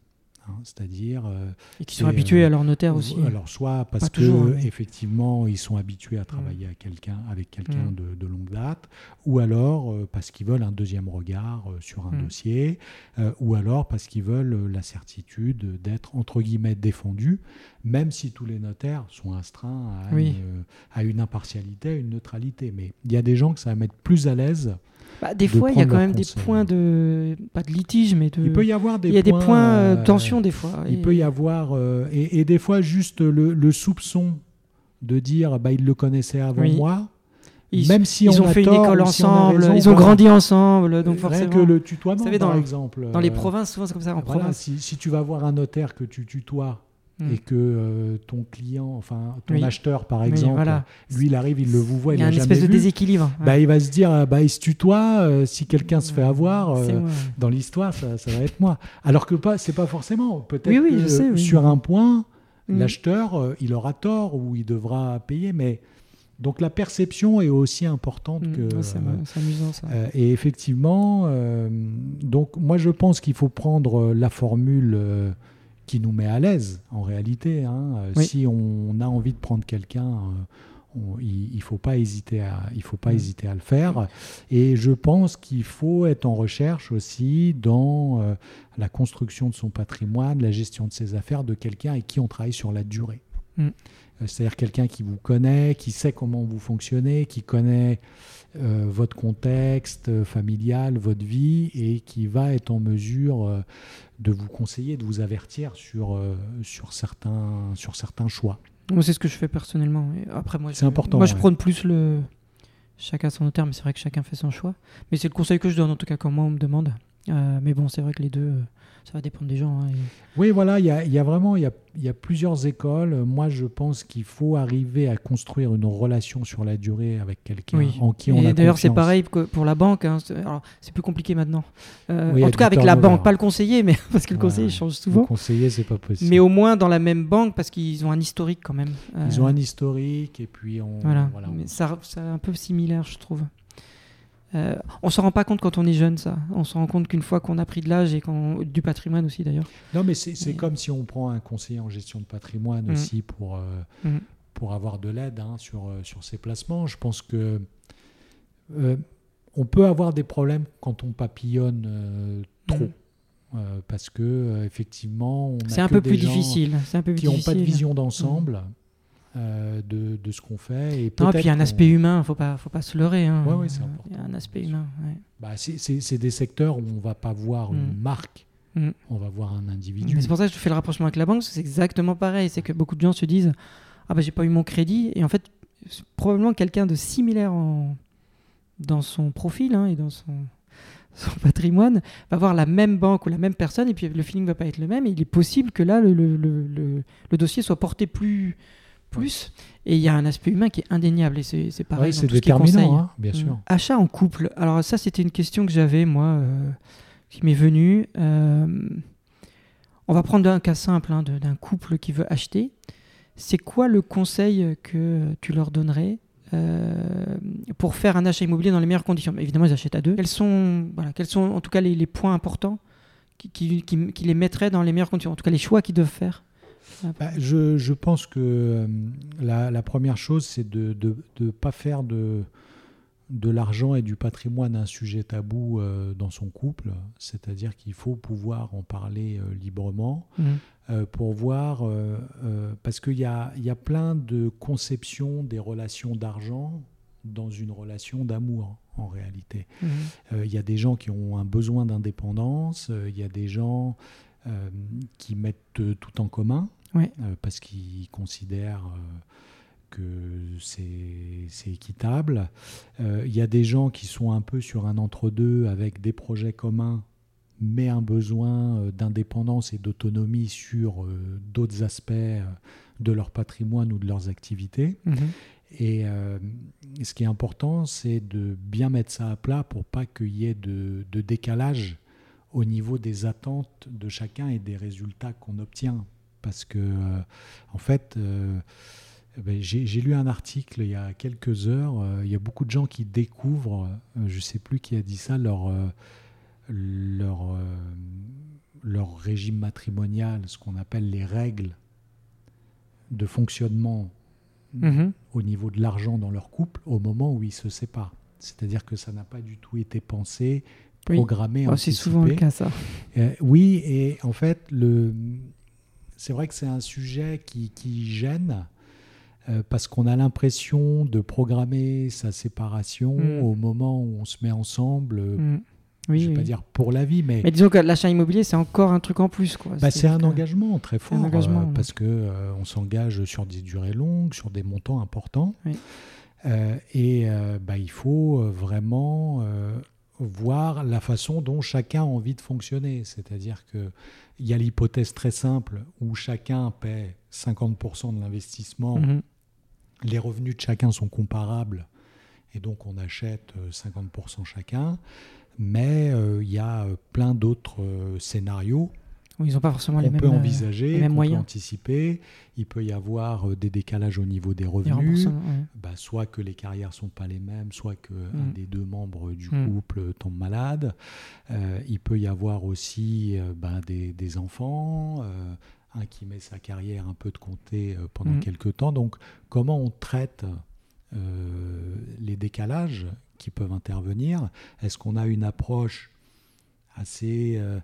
hein, c'est-à-dire... Euh, et qui sont habitués euh, à leur notaire aussi. Alors, soit parce qu'effectivement, mais... ils sont habitués à travailler mmh. à quelqu'un, avec quelqu'un mmh. de, de longue date, ou alors euh, parce qu'ils veulent un deuxième regard euh, sur un mmh. dossier, euh, ou alors parce qu'ils veulent euh, la certitude d'être, entre guillemets, défendus, même si tous les notaires sont astreints à, oui. une, à une impartialité, à une neutralité. Mais il y a des gens que ça va mettre plus à l'aise. Bah, des de fois, il y a quand même conseil. Des points de... Pas de litige, mais de... Il peut y avoir des, il y a points, des points euh, de tension, des fois. Il et... peut y avoir... Euh, et, et des fois, juste le, le soupçon de dire bah, « ils le connaissaient avant oui. moi ». Ils, Même si ils on ont fait tort, une école ensemble, si on raison, ils ont grandi ensemble, donc forcément. Que le tutoiement, vous savez, par dans, exemple. Dans les provinces, souvent c'est comme ça, en voilà, province. Si, si tu vas voir un notaire que tu tutoies, et que euh, ton client, enfin ton oui. acheteur par exemple, oui, voilà. lui il arrive, il le vous voit, il l'a jamais vu. Il y a une espèce de déséquilibre. Ouais. Bah, il va se dire, bah, il se tutoie, euh, si quelqu'un ouais. se fait avoir, euh, dans l'histoire, ça, ça va être moi. Alors que pas, c'est pas forcément. Peut-être oui, oui, que, sais, oui. sur un point, mmh. l'acheteur, euh, il aura tort ou il devra payer, mais... Donc la perception est aussi importante mmh, que... C'est, euh, c'est amusant ça. Euh, et effectivement, euh, donc moi je pense qu'il faut prendre la formule... Euh, qui nous met à l'aise, en réalité. Hein. Oui. Si on a envie de prendre quelqu'un, on, il ne faut pas hésiter à, il faut pas mmh. hésiter à le faire. Et je pense qu'il faut être en recherche aussi dans euh, la construction de son patrimoine, la gestion de ses affaires, de quelqu'un avec qui on travaille sur la durée. Mmh. C'est-à-dire quelqu'un qui vous connaît, qui sait comment vous fonctionnez, qui connaît euh, votre contexte euh, familial, votre vie, et qui va être en mesure euh, de vous conseiller, de vous avertir sur, euh, sur, certains, sur certains choix. Moi, c'est ce que je fais personnellement. Après, moi, c'est je, important. Moi, ouais. je prône plus le chacun son notaire, mais c'est vrai que chacun fait son choix. Mais c'est le conseil que je donne, en tout cas, quand moi, on me demande. Euh, mais bon, c'est vrai que les deux, euh, ça va dépendre des gens. Hein, et... Oui, voilà, il y a, y a vraiment y a, y a plusieurs écoles. Moi, je pense qu'il faut arriver à construire une relation sur la durée avec quelqu'un oui. en qui on a confiance. Et d'ailleurs, c'est pareil que pour la banque. Hein. Alors, c'est plus compliqué maintenant. Euh, oui, en tout cas, avec la banque, là. Pas le conseiller, mais parce que le ouais, conseiller change souvent. Le conseiller, c'est pas possible. Mais au moins dans la même banque, parce qu'ils ont un historique quand même. Euh... Ils ont un historique, et puis on. Voilà. voilà on... Mais ça, c'est un peu similaire, je trouve. Euh, on s'en rend pas compte quand on est jeune, ça. On s'en rend compte qu'une fois qu'on a pris de l'âge et qu'on... du patrimoine aussi, d'ailleurs. Non, mais c'est, c'est mais... comme si on prend un conseiller en gestion de patrimoine mmh. aussi pour, euh, mmh. pour avoir de l'aide hein, sur, sur ses placements. Je pense que euh, on peut avoir des problèmes quand on papillonne euh, trop. Mmh. Euh, parce que, euh, effectivement, on c'est a un que peu des plus gens difficile. C'est un peu plus qui n'ont pas de vision d'ensemble. Mmh. Euh, de, de ce qu'on fait. Et, non, et puis il y a un qu'on... aspect humain, il ne faut pas, faut pas se leurrer. Hein. Ouais, ouais, c'est important. Il y a un aspect humain. Ouais. Bah, c'est, c'est, c'est des secteurs où on ne va pas voir mmh. une marque, mmh. on va voir un individu. Mais c'est pour ça que je fais le rapprochement avec la banque, c'est exactement pareil. C'est que beaucoup de gens se disent « Ah ben bah, j'ai pas eu mon crédit ». Et en fait, c'est probablement quelqu'un de similaire en... dans son profil hein, et dans son... son patrimoine va voir la même banque ou la même personne et puis le feeling ne va pas être le même. Et il est possible que là, le, le, le, le, le dossier soit porté plus... plus et il y a un aspect humain qui est indéniable et c'est, c'est pareil ouais, dans c'est tout ce qui est conseil. Hein, bien sûr. Achat en couple. Alors ça, c'était une question que j'avais, moi, euh, qui m'est venue. Euh, on va prendre un cas simple hein, de, d'un couple qui veut acheter. C'est quoi le conseil que tu leur donnerais euh, pour faire un achat immobilier dans les meilleures conditions ? Évidemment, ils achètent à deux. Quels sont, voilà, quels sont en tout cas les, les points importants qui, qui, qui, qui les mettraient dans les meilleures conditions ? En tout cas, les choix qu'ils doivent faire. Bah, je, je pense que euh, la, la première chose, c'est de ne pas faire de, de l'argent et du patrimoine un sujet tabou euh, dans son couple. C'est-à-dire qu'il faut pouvoir en parler euh, librement mmh. euh, pour voir... Euh, euh, parce qu'il y a, y a plein de conceptions des relations d'argent dans une relation d'amour, en réalité. Mmh. Euh, y a des gens qui ont un besoin d'indépendance, il euh, y a des gens... Euh, qui mettent euh, tout en commun ouais. euh, parce qu'ils considèrent euh, que c'est, c'est équitable. Il euh, y a des gens qui sont un peu sur un entre-deux avec des projets communs mais un besoin euh, d'indépendance et d'autonomie sur euh, d'autres aspects euh, de leur patrimoine ou de leurs activités. Mmh. Et euh, ce qui est important, c'est de bien mettre ça à plat pour pas qu'il y ait de, de décalage au niveau des attentes de chacun et des résultats qu'on obtient. Parce que, euh, en fait, euh, ben j'ai, j'ai lu un article il y a quelques heures, euh, il y a beaucoup de gens qui découvrent, euh, je ne sais plus qui a dit ça, leur, euh, leur, euh, leur régime matrimonial, ce qu'on appelle les règles de fonctionnement mmh. au niveau de l'argent dans leur couple au moment où ils se séparent. C'est-à-dire que ça n'a pas du tout été pensé, programmé, oui. oh, anticipé. C'est souvent le cas, ça. Euh, oui, et en fait, le... c'est vrai que c'est un sujet qui, qui gêne euh, parce qu'on a l'impression de programmer sa séparation mmh. au moment où on se met ensemble, euh, mmh. oui, je ne vais oui. pas dire pour la vie, mais... Mais disons que l'achat immobilier, c'est encore un truc en plus, quoi. Bah, c'est, c'est un que... engagement très fort, un engagement, euh, oui. parce qu'on euh, s'engage sur des durées longues, sur des montants importants, oui. euh, et euh, bah, il faut vraiment... Euh, voir la façon dont chacun a envie de fonctionner. C'est-à-dire qu'il y a l'hypothèse très simple où chacun paie cinquante pour cent de l'investissement, mmh. les revenus de chacun sont comparables, et donc on achète cinquante pour cent chacun, mais il euh, y a plein d'autres euh, scénarios. Ils n'ont pas forcément les mêmes, envisager, les mêmes moyens. On peut anticiper. Il peut y avoir des décalages au niveau des revenus. Ouais. Bah, soit que les carrières ne sont pas les mêmes, soit qu'un mmh. des deux membres du mmh. couple tombe malade. Euh, il peut y avoir aussi euh, bah, des, des enfants, euh, un qui met sa carrière un peu de côté euh, pendant mmh. quelques temps. Donc, comment on traite euh, les décalages qui peuvent intervenir ? Est-ce qu'on a une approche assez... Euh,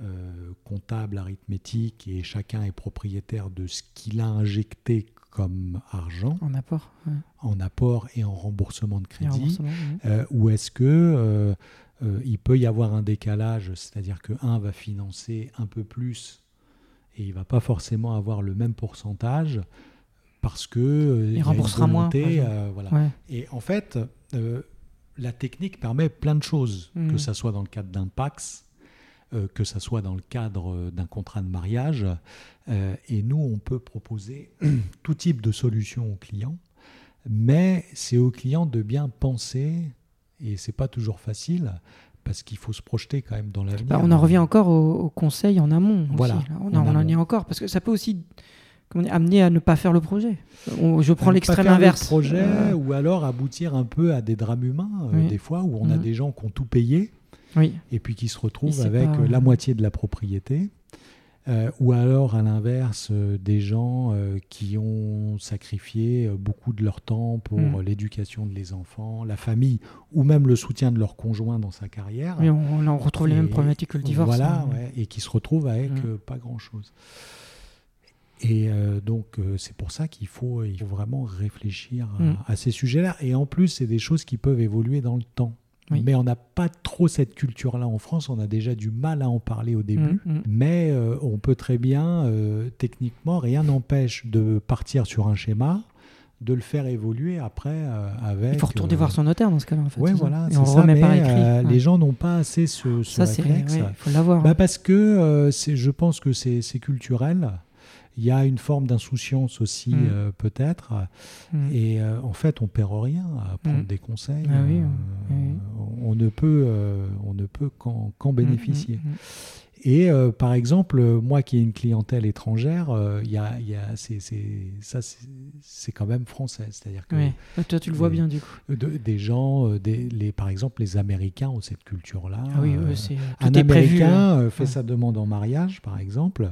Euh, comptable, arithmétique, et chacun est propriétaire de ce qu'il a injecté comme argent. En apport. Ouais. En apport et en remboursement de crédit. Remboursement, ouais. euh, ou est-ce que euh, euh, il peut y avoir un décalage, c'est-à-dire qu'un va financer un peu plus et il ne va pas forcément avoir le même pourcentage parce que euh, il remboursera moins. Euh, voilà. ouais. Et en fait, euh, la technique permet plein de choses, mmh. que ça soit dans le cadre d'un P A C S, euh, que ça soit dans le cadre d'un contrat de mariage. Euh, et nous, on peut proposer tout type de solution au client, mais c'est au client de bien penser, et c'est pas toujours facile, parce qu'il faut se projeter quand même dans l'avenir. Bah, on en revient encore au, au conseil en amont. Voilà, aussi. On, en, on en est encore, parce que ça peut aussi... amener à ne pas faire le projet. Je prends à l'extrême pas faire inverse. Le projet, euh... ou alors aboutir un peu à des drames humains, oui. euh, des fois où on mmh. a des gens qui ont tout payé, oui. et puis qui se retrouvent avec pas... la moitié de la propriété, euh, ou alors à l'inverse euh, des gens euh, qui ont sacrifié beaucoup de leur temps pour mmh. l'éducation de les enfants, la famille, ou même le soutien de leur conjoint dans sa carrière. Mais on, on retrouve et, les mêmes problématiques que le divorce. Voilà, hein. ouais, et qui se retrouvent avec mmh. euh, pas grand-chose. Et euh, donc, euh, c'est pour ça qu'il faut, il faut vraiment réfléchir à, mmh. à ces sujets-là. Et en plus, c'est des choses qui peuvent évoluer dans le temps. Oui. Mais on n'a pas trop cette culture-là en France. On a déjà du mal à en parler au début. Mmh. Mais euh, on peut très bien, euh, techniquement, rien n'empêche de partir sur un schéma, de le faire évoluer après euh, avec... Il faut retourner euh, voir son notaire dans ce cas-là, en fait. Oui, voilà, et c'est on ça, remet mais par écrit, euh, ouais. les gens n'ont pas assez ce, ce ça, réflexe. Ça, ouais, il faut l'avoir. Bah, hein. Parce que euh, c'est, je pense que c'est, c'est culturel. Il y a une forme d'insouciance aussi, mmh. euh, peut-être. Mmh. Et euh, en fait, on ne perd rien à prendre mmh. des conseils. Ah oui, oui. Euh, oui. On ne peut, euh, on ne peut qu'en, qu'en bénéficier. Mmh. Mmh. Et euh, par exemple, moi qui ai une clientèle étrangère, euh, y a, y a, c'est, c'est, ça, c'est, c'est quand même français. C'est-à-dire que oui. Toi, tu le vois bien, du coup. De, des gens, des, les, par exemple, les Américains ont cette culture-là. Ah oui, eux, c'est, tout un est Américain prévu, hein. fait ouais. sa demande en mariage, par exemple.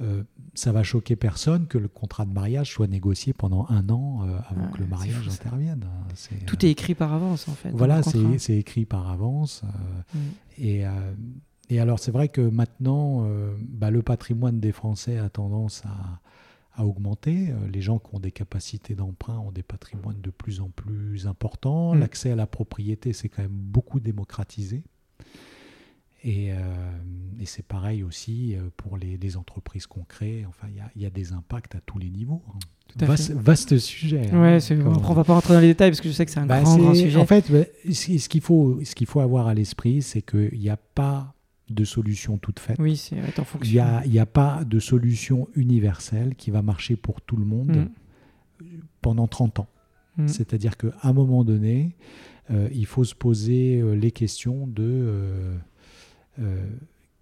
Euh, ça va choquer personne que le contrat de mariage soit négocié pendant un an euh, avant ah, que le mariage c'est intervienne. C'est, tout euh... est écrit par avance, en fait. Voilà, c'est, c'est écrit par avance. Euh, mm. Et... Euh, Et alors, c'est vrai que maintenant, euh, bah, le patrimoine des Français a tendance à, à augmenter. Euh, les gens qui ont des capacités d'emprunt ont des patrimoines de plus en plus importants. Mmh. L'accès à la propriété, c'est quand même beaucoup démocratisé. Et, euh, et c'est pareil aussi pour les, les entreprises qu'on crée. Enfin, il y a, y a des impacts à tous les niveaux. Hein. Vaste, vaste sujet. Ouais, c'est... Comme... On ne va pas rentrer dans les détails parce que je sais que c'est un bah, grand, c'est... grand sujet. En fait, ce qu'il faut, ce qu'il faut avoir à l'esprit, c'est qu'il n'y a pas de solution toute faite. Oui, c'est en fonction. Il n'y a, a pas de solution universelle qui va marcher pour tout le monde mmh. pendant trente ans. Mmh. C'est-à-dire qu'à un moment donné, euh, il faut se poser euh, les questions de euh, euh,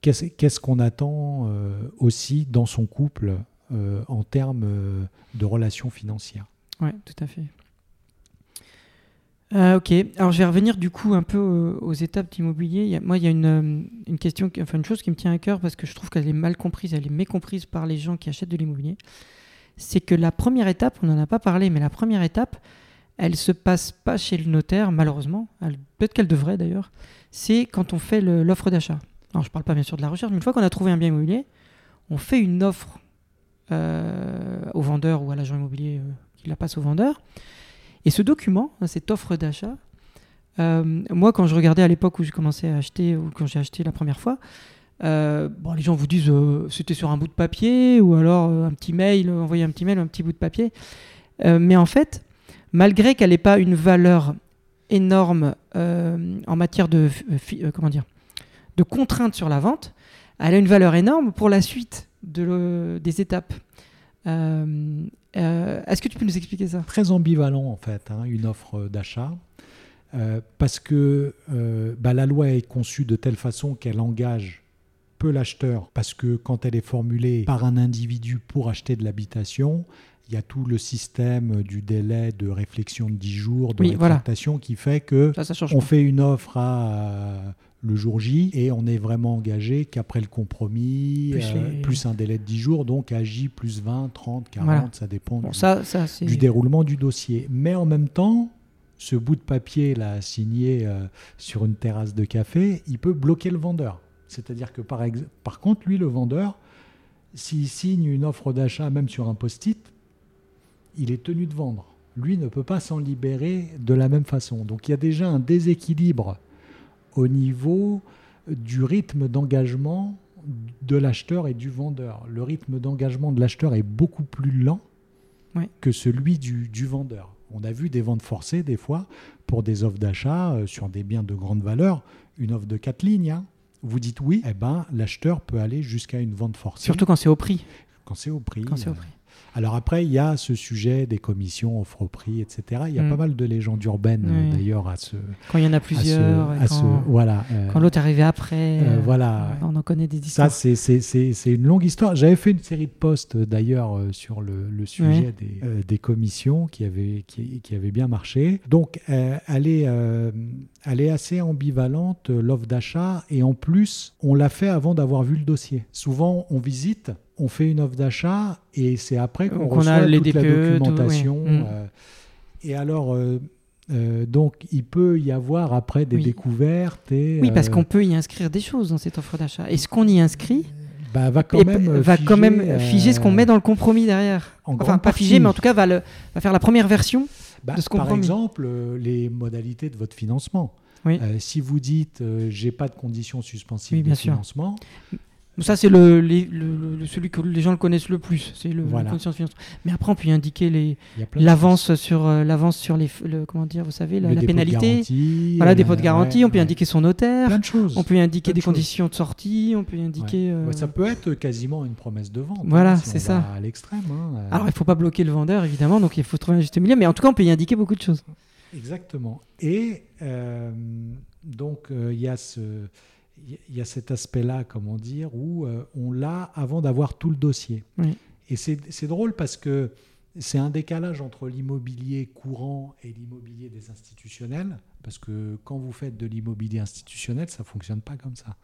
qu'est-ce, qu'est-ce qu'on attend euh, aussi dans son couple euh, en termes euh, de relations financières. Oui, tout à fait. Euh, ok, alors je vais revenir du coup un peu aux, aux étapes d'immobilier. Il y a, moi, il y a une, une question, enfin une chose qui me tient à cœur parce que je trouve qu'elle est mal comprise, elle est mécomprise par les gens qui achètent de l'immobilier. C'est que la première étape, on n'en a pas parlé, mais la première étape, elle ne se passe pas chez le notaire, malheureusement. Elle, peut-être qu'elle devrait d'ailleurs. C'est quand on fait le, l'offre d'achat. Alors je ne parle pas bien sûr de la recherche, mais une fois qu'on a trouvé un bien immobilier, on fait une offre euh, au vendeur ou à l'agent immobilier euh, qui la passe au vendeur. Et ce document, cette offre d'achat, euh, moi, quand je regardais à l'époque où j'ai commencé à acheter, ou quand j'ai acheté la première fois, euh, bon, les gens vous disent euh, c'était sur un bout de papier, ou alors euh, un petit mail, envoyer un petit mail, un petit bout de papier. Euh, mais en fait, malgré qu'elle n'ait pas une valeur énorme euh, en matière de, euh, comment dire, de contraintes sur la vente, elle a une valeur énorme pour la suite de le, des étapes. Euh, euh, est-ce que tu peux nous expliquer ça ? Très ambivalent en fait, hein, une offre d'achat, euh, parce que euh, bah, la loi est conçue de telle façon qu'elle engage peu l'acheteur, parce que quand elle est formulée par un individu pour acheter de l'habitation, il y a tout le système du délai de réflexion de dix jours, de oui, rétractation, voilà. qui fait que ça, ça change on pas. Fait une offre à... Euh, le jour J, et on est vraiment engagé qu'après le compromis, plus, euh, les... plus un délai de dix jours, donc à J plus vingt, trente, quarante, voilà. ça dépend bon, du, ça, ça, c'est... du déroulement du dossier. Mais en même temps, ce bout de papier là, signé euh, sur une terrasse de café, il peut bloquer le vendeur. C'est-à-dire que par, ex... par contre, lui, le vendeur, s'il signe une offre d'achat, même sur un post-it, il est tenu de vendre. Lui ne peut pas s'en libérer de la même façon. Donc il y a déjà un déséquilibre au niveau du rythme d'engagement de l'acheteur et du vendeur. Le rythme d'engagement de l'acheteur est beaucoup plus lent oui. que celui du, du vendeur. On a vu des ventes forcées, des fois, pour des offres d'achat euh, sur des biens de grande valeur, une offre de quatre lignes, hein, vous dites oui, eh ben, l'acheteur peut aller jusqu'à une vente forcée. Surtout quand c'est au prix. Quand c'est au prix. Quand c'est au prix. Alors après, il y a ce sujet des commissions, offres au prix, et cetera. Il y a mmh. pas mal de légendes urbaines, oui. d'ailleurs, à ce... Quand il y en a plusieurs. À ce, à quand, ce, voilà, euh, quand l'autre est arrivé après, euh, voilà, on en connaît des histoires. Ça, c'est, c'est, c'est, c'est une longue histoire. J'avais fait une série de posts, d'ailleurs, euh, sur le, le sujet oui. des, euh, des commissions qui avaient, qui, qui avaient bien marché. Donc, euh, elle est, euh, elle est assez ambivalente, l'offre d'achat. Et en plus, on l'a fait avant d'avoir vu le dossier. Souvent, on visite... On fait une offre d'achat et c'est après qu'on Donc reçoit toute D P E, la documentation. Tout, ouais. euh, et alors... Euh Euh, donc, il peut y avoir après des oui. découvertes. Et, oui, parce euh... qu'on peut y inscrire des choses dans cette offre d'achat. Et ce qu'on y inscrit bah, va, quand même, p- va figer, quand même figer euh... ce qu'on met dans le compromis derrière. En enfin, pas figer, mais en tout cas, va, le, va faire la première version bah, de ce compromis. Par exemple, euh, les modalités de votre financement. Oui. Euh, si vous dites euh, « j'ai pas de conditions suspensives oui, de financement », ça, c'est le, les, le, le, celui que les gens le connaissent le plus. C'est le, voilà. le condition de financement. Mais après, on peut y indiquer les, l'avance, sur, euh, l'avance sur les, le, comment dire, vous savez, la, la pénalité. Le voilà, dépôt de garantie. Euh, on peut y ouais. indiquer son notaire. Plein de choses. On peut y indiquer Plein des de conditions de sortie. On peut y indiquer... Ouais. Euh... Ouais, ça peut être quasiment une promesse de vente. Voilà, hein, si c'est ça. À l'extrême. Hein, euh... Alors, il ne faut pas bloquer le vendeur, évidemment. Donc, il faut trouver un juste milieu. Mais en tout cas, on peut y indiquer beaucoup de choses. Exactement. Et euh, donc, il euh, y a ce... Il y a cet aspect-là, comment dire, où euh, on l'a avant d'avoir tout le dossier. Oui. Et c'est, c'est drôle parce que c'est un décalage entre l'immobilier courant et l'immobilier des institutionnels, parce que quand vous faites de l'immobilier institutionnel, ça ne fonctionne pas comme ça.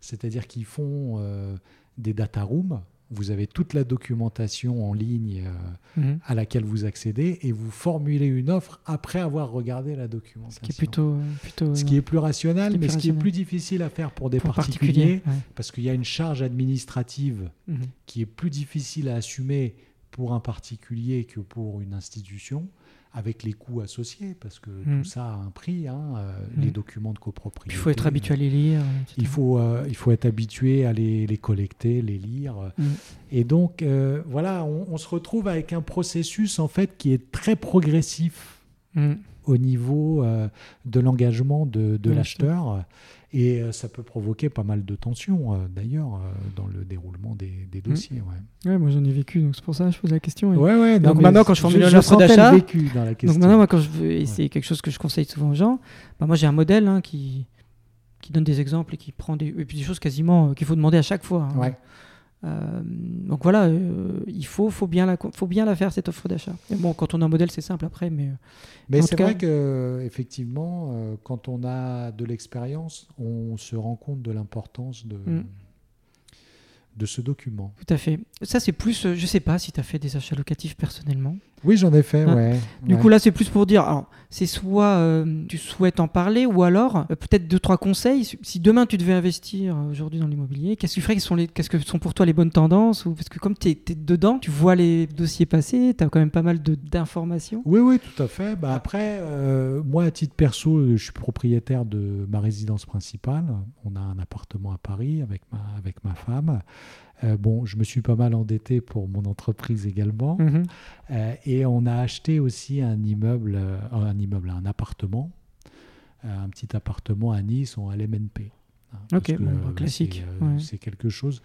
C'est-à-dire qu'ils font euh, des data rooms, vous avez toute la documentation en ligne euh, mmh. à laquelle vous accédez et vous formulez une offre après avoir regardé la documentation. Ce qui est, plutôt, euh, plutôt, ce qui est plus rationnel, ce qui est mais plus ce rationnel. qui est plus difficile à faire pour des pour particuliers, particuliers ouais. parce qu'il y a une charge administrative mmh. qui est plus difficile à assumer pour un particulier que pour une institution, avec les coûts associés, parce que mmh. tout ça a un prix, hein, euh, mmh. les documents de copropriété. Il faut être habitué à les lire. Il faut, euh, il faut être habitué à les, les collecter, les lire. Mmh. Et donc, euh, voilà, on, on se retrouve avec un processus, en fait, qui est très progressif mmh. au niveau euh, de l'engagement de, de mmh. l'acheteur. Et euh, ça peut provoquer pas mal de tensions, euh, d'ailleurs, euh, dans le déroulement des, des dossiers. Mmh. Ouais. Ouais, moi, j'en ai vécu, donc c'est pour ça que je pose la question. Et... Ouais, ouais, donc maintenant, quand je formule une offre d'achat, vécu dans la question. Donc maintenant, moi, quand je veux, et ouais. c'est quelque chose que je conseille souvent aux gens, bah, moi, j'ai un modèle hein, qui, qui donne des exemples et qui prend des, et puis des choses quasiment euh, qu'il faut demander à chaque fois. Hein. Ouais. Euh, donc voilà, euh, il faut, faut, bien la, faut bien la faire, cette offre d'achat. Et bon, quand on a un modèle, c'est simple après. Mais, mais c'est cas... vrai qu'effectivement, euh, quand on a de l'expérience, on se rend compte de l'importance de, mmh. de ce document. Tout à fait. Ça, c'est plus, euh, je ne sais pas si tu as fait des achats locatifs personnellement. Oui, j'en ai fait, hein ouais. Du ouais. coup, là, c'est plus pour dire, alors, c'est soit euh, tu souhaites en parler, ou alors, euh, peut-être deux, trois conseils. Si demain, tu devais investir euh, aujourd'hui dans l'immobilier, qu'est-ce que tu ferais, qu'est-ce, sont les, qu'est-ce que sont pour toi les bonnes tendances ou, parce que comme tu es dedans, tu vois les dossiers passer, tu as quand même pas mal de, d'informations. Oui, oui, tout à fait. Bah, après, euh, moi, à titre perso, je suis propriétaire de ma résidence principale. On a un appartement à Paris avec ma, avec ma femme. Euh, bon, je me suis pas mal endetté pour mon entreprise également. Mmh. Euh, et on a acheté aussi un immeuble, euh, un immeuble, un appartement, euh, un petit appartement à Nice en L M N P. Hein, ok, bon, euh, classique. C'est, euh, ouais. c'est quelque chose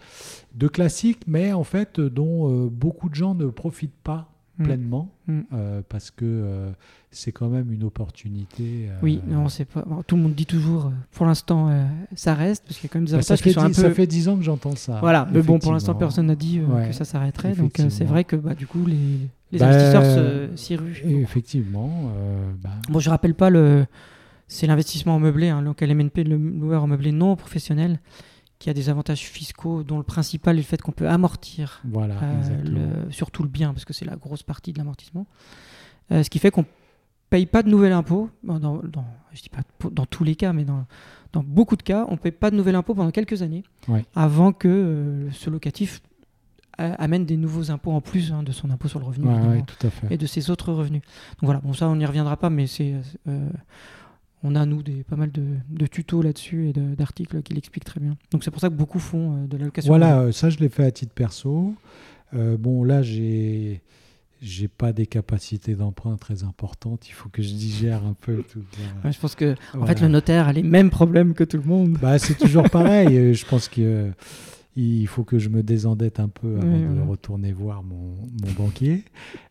de classique, mais en fait, dont euh, beaucoup de gens ne profitent pas mmh. pleinement, mmh. Euh, parce que euh, c'est quand même une opportunité. Euh, oui, non, c'est pas. Tout le monde dit toujours, pour l'instant, euh, ça reste, parce qu'il y a quand même des avantages qui sont un peu. Ça fait dix ans que j'entends ça. Voilà, mais bon, pour l'instant, personne n'a dit euh, ouais. que ça s'arrêterait, donc euh, c'est vrai que bah, du coup, les. Les bah, investisseurs se, s'y ruent. Effectivement. Euh, bah. Bon, je ne rappelle pas, le, c'est l'investissement en meublé, hein, donc L M N P, le loueur en meublé non professionnel, qui a des avantages fiscaux, dont le principal est le fait qu'on peut amortir voilà, euh, le, surtout le bien, parce que c'est la grosse partie de l'amortissement. Euh, ce qui fait qu'on ne paye pas de nouvel impôt, dans, dans, je ne dis pas dans tous les cas, mais dans, dans beaucoup de cas, on ne paye pas de nouvel impôt pendant quelques années, ouais. avant que euh, ce locatif... amène des nouveaux impôts en plus hein, de son impôt sur le revenu ouais, ouais, tout à fait. Et de ses autres revenus. Donc voilà, bon ça on n'y reviendra pas, mais c'est euh, on a nous des pas mal de, de tutos là-dessus et de, d'articles qui l'expliquent très bien. Donc c'est pour ça que beaucoup font euh, de l'allocation. Voilà, euh, ça je l'ai fait à titre perso. Euh, bon là j'ai j'ai pas des capacités d'emprunt très importantes, il faut que je digère un peu tout. Ouais, je pense que en voilà. fait, le notaire a les mêmes problèmes que tout le monde. Bah, c'est toujours pareil. Je pense que il faut que je me désendette un peu avant oui, de oui. retourner voir mon, mon banquier.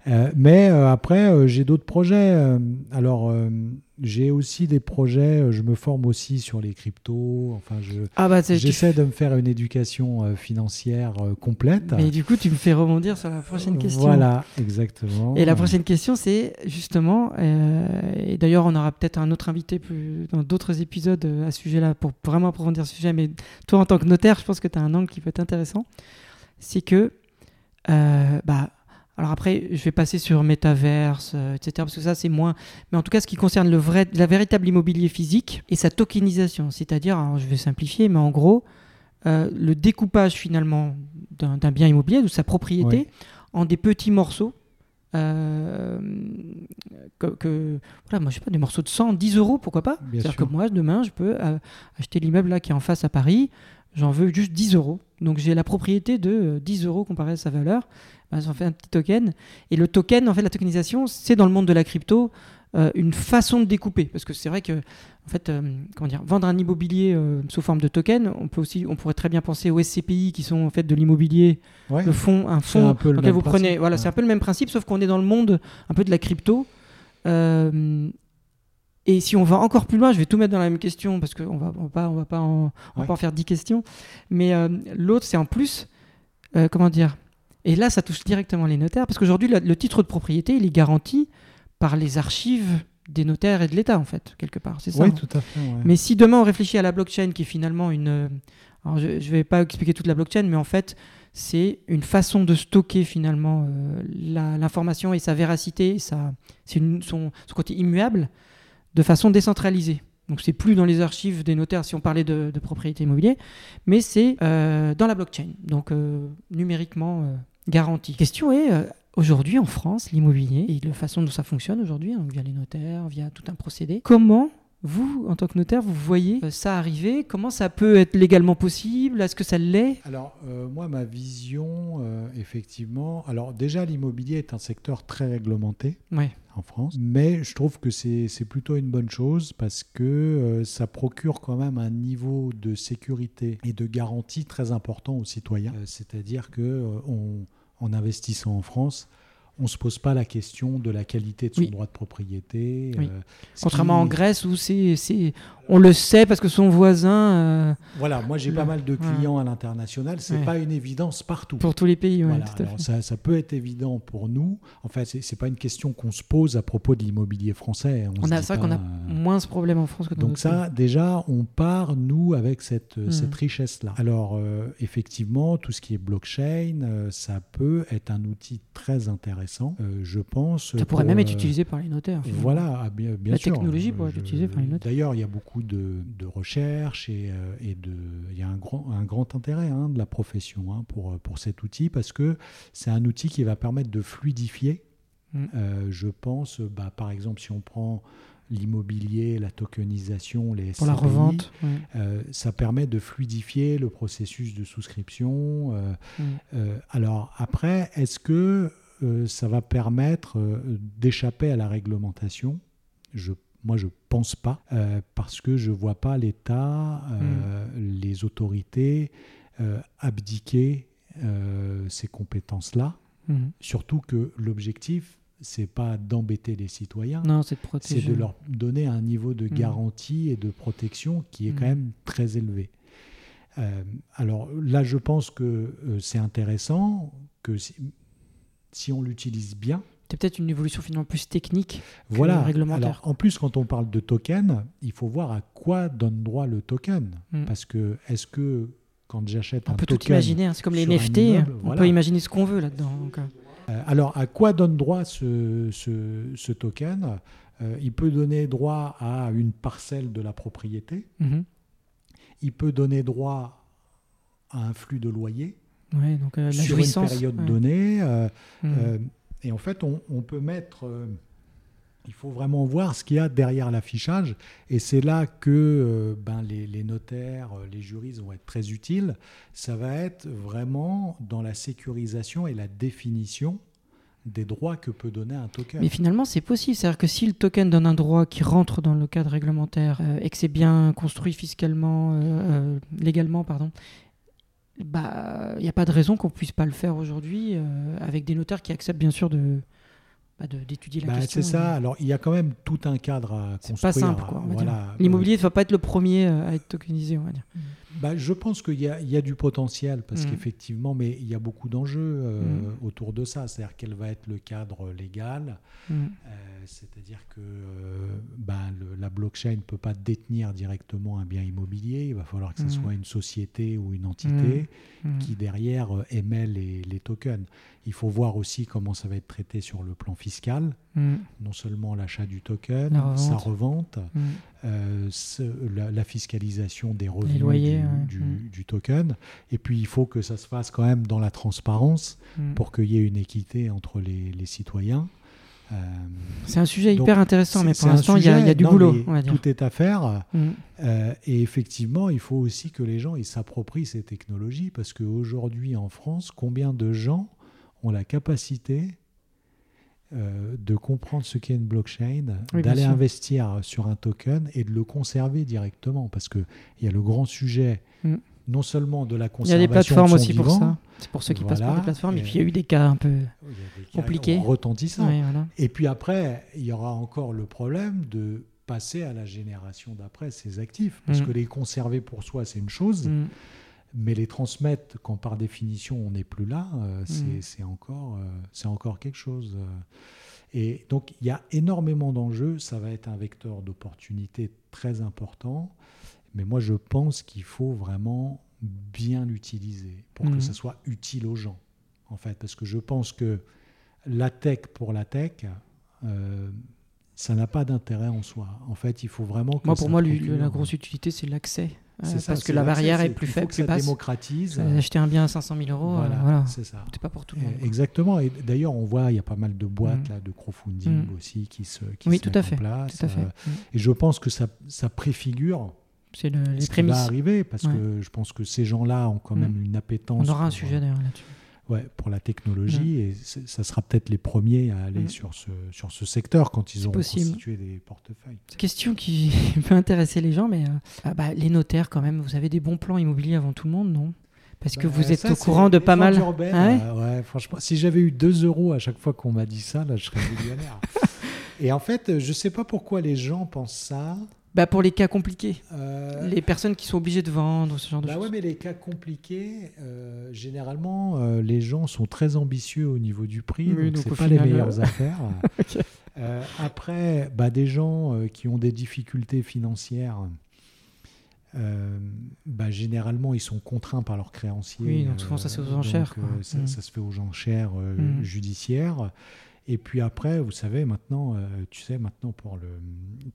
Euh, mais euh, après, euh, j'ai d'autres projets. Euh, alors, euh, j'ai aussi des projets, euh, je me forme aussi sur les cryptos. Enfin, je, ah bah, j'essaie tu... de me faire une éducation euh, financière euh, complète. Mais du coup, tu me fais rebondir sur la prochaine question. Voilà, exactement. Et la prochaine question, c'est justement, euh, et d'ailleurs, on aura peut-être un autre invité plus, dans d'autres épisodes à ce sujet-là pour vraiment approfondir ce sujet. Mais toi, en tant que notaire, je pense que tu as un angle qui peut être intéressant. C'est que... Euh, bah, alors après, je vais passer sur métaverse, euh, et cetera, parce que ça, c'est moins... Mais en tout cas, ce qui concerne le vrai, la véritable immobilier physique et sa tokenisation, c'est-à-dire, alors je vais simplifier, mais en gros, euh, le découpage finalement d'un, d'un bien immobilier, de sa propriété, ouais. en des petits morceaux, euh, que, que, voilà, moi, je sais pas, des morceaux de cent, dix euros, pourquoi pas ? Bien c'est-à-dire sûr. Que moi, demain, je peux euh, acheter l'immeuble là qui est en face à Paris, j'en veux juste dix euros. Donc, j'ai la propriété de dix euros comparé à sa valeur. Bah, ça en fait un petit token. Et le token, en fait, la tokenisation, c'est dans le monde de la crypto euh, une façon de découper. Parce que c'est vrai que, en fait, euh, comment dire, vendre un immobilier euh, sous forme de token, on peut aussi, on pourrait très bien penser aux S C P I qui sont en fait de l'immobilier, ouais. le fonds, un fonds. C'est un dans lequel vous prenez, principe, voilà, ouais. c'est un peu le même principe, sauf qu'on est dans le monde un peu de la crypto. Euh, Et si on va encore plus loin, je vais tout mettre dans la même question parce qu'on va, on va pas, on va pas en, on ouais. peut en faire dix questions. Mais euh, l'autre, c'est en plus, euh, comment dire ? Et là, ça touche directement les notaires parce qu'aujourd'hui, le, le titre de propriété, il est garanti par les archives des notaires et de l'État, en fait, quelque part. C'est ça ? Oui, tout à fait. Ouais. Mais si demain, on réfléchit à la blockchain qui est finalement une... Alors, je ne vais pas expliquer toute la blockchain, mais en fait, c'est une façon de stocker finalement euh, la, l'information et sa véracité, et sa, c'est une, son, son côté immuable, de façon décentralisée. Donc, c'est plus dans les archives des notaires si on parlait de, de propriété immobilière, mais c'est euh, dans la blockchain, donc euh, numériquement euh, garanti. La question est, euh, aujourd'hui en France, l'immobilier et la façon dont ça fonctionne aujourd'hui, hein, via les notaires, via tout un procédé, comment vous, en tant que notaire, vous voyez euh, ça arriver ? Comment ça peut être légalement possible ? Est-ce que ça l'est ? Alors, euh, moi, ma vision, euh, effectivement... Alors, déjà, l'immobilier est un secteur très réglementé ouais. en France, mais je trouve que c'est, c'est plutôt une bonne chose parce que euh, ça procure quand même un niveau de sécurité et de garantie très important aux citoyens. Euh, c'est-à-dire que euh, on, en investissant en France... on ne se pose pas la question de la qualité de son oui. droit de propriété. Oui. Euh, Contrairement qui... en Grèce, où c'est, c'est... on le sait parce que son voisin... Euh... Voilà, moi j'ai le... pas mal de clients ouais. à l'international, ce n'est ouais. pas une évidence partout. Pour tous les pays, oui, voilà. tout à Alors, fait. Ça, ça peut être évident pour nous. Enfin, ce n'est pas une question qu'on se pose à propos de l'immobilier français. On on a, c'est vrai pas... qu'on a moins ce problème en France que dans d'autres pays. Donc ça, déjà, on part, nous, avec cette, mmh. cette richesse-là. Alors, euh, effectivement, tout ce qui est blockchain, euh, ça peut être un outil très intéressant. Euh, je pense ça pourrait pour, même être utilisé par les notaires. Voilà, ah, bien, bien la sûr. La technologie pourrait être utilisée par les notaires. D'ailleurs, il y a beaucoup de, de recherches et, et de, il y a un grand, un grand intérêt hein, de la profession hein, pour, pour cet outil parce que c'est un outil qui va permettre de fluidifier. Mmh. Euh, je pense, bah, par exemple, si on prend l'immobilier, la tokenisation, les S C I, pour la revente, ouais. euh, ça permet de fluidifier le processus de souscription. Euh, mmh. euh, alors après, est-ce que Euh, ça va permettre euh, d'échapper à la réglementation. Je, moi, je ne pense pas, euh, parce que je ne vois pas l'État, euh, mmh. les autorités euh, abdiquer euh, ces compétences-là. Mmh. Surtout que l'objectif, ce n'est pas d'embêter les citoyens, non, c'est, de protéger. C'est de leur donner un niveau de garantie mmh. et de protection qui est mmh. quand même très élevé. Euh, alors là, je pense que euh, c'est intéressant que... Si, si on l'utilise bien. C'est peut-être une évolution finalement plus technique voilà. que réglementaire. Alors, en plus, quand on parle de token, il faut voir à quoi donne droit le token. Mm. Parce que, est-ce que quand j'achète on un token... On peut tout imaginer, hein, c'est comme les N F T, immeuble, on voilà. peut imaginer ce qu'on veut là-dedans. Donc. Euh, alors, à quoi donne droit ce, ce, ce token ? euh, Il peut donner droit à une parcelle de la propriété. Mm-hmm. Il peut donner droit à un flux de loyer. Ouais, donc, euh, sur une période ouais. donnée. Euh, mmh. euh, et en fait, on, on peut mettre... Euh, il faut vraiment voir ce qu'il y a derrière l'affichage. Et c'est là que euh, ben, les, les notaires, les juristes vont être très utiles. Ça va être vraiment dans la sécurisation et la définition des droits que peut donner un token. Mais finalement, c'est possible. C'est-à-dire que si le token donne un droit qui rentre dans le cadre réglementaire euh, et que c'est bien construit fiscalement, euh, euh, légalement, pardon, bah, il n'y a pas de raison qu'on ne puisse pas le faire aujourd'hui euh, avec des notaires qui acceptent bien sûr de... Bah de, d'étudier la bah, question. C'est ça. Alors, il y a quand même tout un cadre à c'est construire. C'est pas simple, quoi. On va voilà. dire. L'immobilier ne va pas être le premier à être tokenisé, on va dire. Bah, je pense qu'il y a, il y a du potentiel, parce mmh. qu'effectivement, mais il y a beaucoup d'enjeux euh, mmh. autour de ça. C'est-à-dire, quel va être le cadre légal mmh. euh, c'est-à-dire que euh, bah, le, la blockchain ne peut pas détenir directement un bien immobilier. Il va falloir que ce mmh. soit une société ou une entité mmh. Mmh. qui, derrière, émet les, les tokens. Il faut voir aussi comment ça va être traité sur le plan fiscal, mm. non seulement l'achat du token, la revente. sa revente, mm. euh, ce, la, la fiscalisation des revenus loyers, du, ouais. du, mm. du token. Et puis, il faut que ça se fasse quand même dans la transparence mm. pour qu'il y ait une équité entre les, les citoyens. Euh, c'est un sujet donc, hyper intéressant, mais pour l'instant, il y, y a du non, boulot. On va dire. Tout est à faire. Mm. Euh, et effectivement, il faut aussi que les gens ils s'approprient ces technologies, parce qu'aujourd'hui, en France, combien de gens ont la capacité euh, de comprendre ce qu'est une blockchain, oui, d'aller investir sur un token et de le conserver directement, parce que il y a le grand sujet mm. non seulement de la conservation. Il y a des plateformes de aussi vivant, pour ça. C'est pour ceux qui voilà. passent par des plateformes. Et, et puis il y a eu des cas un peu compliqués, retentissants. Oui, voilà. Et puis après, il y aura encore le problème de passer à la génération d'après ces actifs, parce mm. que les conserver pour soi, c'est une chose. Mm. Mais les transmettre, quand par définition on n'est plus là, euh, c'est, mmh. c'est, encore, euh, c'est encore quelque chose. Et donc il y a énormément d'enjeux, ça va être un vecteur d'opportunité très important, mais moi je pense qu'il faut vraiment bien l'utiliser pour mmh. que ça soit utile aux gens, en fait, parce que je pense que la tech pour la tech, euh, ça n'a pas d'intérêt en soi. En fait, il faut vraiment que moi, pour moi, procure... la grosse utilité, c'est l'accès. C'est euh, ça, parce que la barrière est plus faible, plus basse. Il faut que ça démocratise. Acheter un bien à cinq cent mille euros, voilà, euh, voilà. c'est ça. C'est pas pour tout le monde. Exactement. Et d'ailleurs, on voit, il y a pas mal de boîtes mmh. là, de crowdfunding mmh. aussi qui se, qui oui, se mettent en place. Oui, tout à fait. Mmh. Et je pense que ça, ça préfigure c'est le, les ce prémices. qui va arriver, parce ouais. que je pense que ces gens-là ont quand même mmh. une appétence. On aura un sujet d'ailleurs là-dessus. Ouais, pour la technologie, mmh. et ça sera peut-être les premiers à aller mmh. sur ce, sur ce secteur quand ils auront constitué des portefeuilles. C'est une question qui peut intéresser les gens, mais euh, ah bah, les notaires quand même, vous avez des bons plans immobiliers avant tout le monde, non ? Parce bah, que vous êtes ça, au courant de pas mal... Urbaine, ah ouais euh, ouais, franchement, si j'avais eu deux euros à chaque fois qu'on m'a dit ça, là, je serais millionnaire. Et en fait, je ne sais pas pourquoi les gens pensent ça... Bah pour les cas compliqués, euh... les personnes qui sont obligées de vendre, ce genre bah de choses. Ouais, mais les cas compliqués, euh, généralement, euh, les gens sont très ambitieux au niveau du prix, oui, donc, donc c'est pas final, les meilleures euh... affaires. okay. euh, après, bah, des gens euh, qui ont des difficultés financières, euh, bah, généralement, ils sont contraints par leurs créanciers. Oui, donc souvent, euh, ça, c'est aux enchères. Donc, euh, ça, mmh. ça se fait aux enchères euh, mmh. judiciaires. Et puis après, vous savez, maintenant, euh, tu sais, maintenant pour le,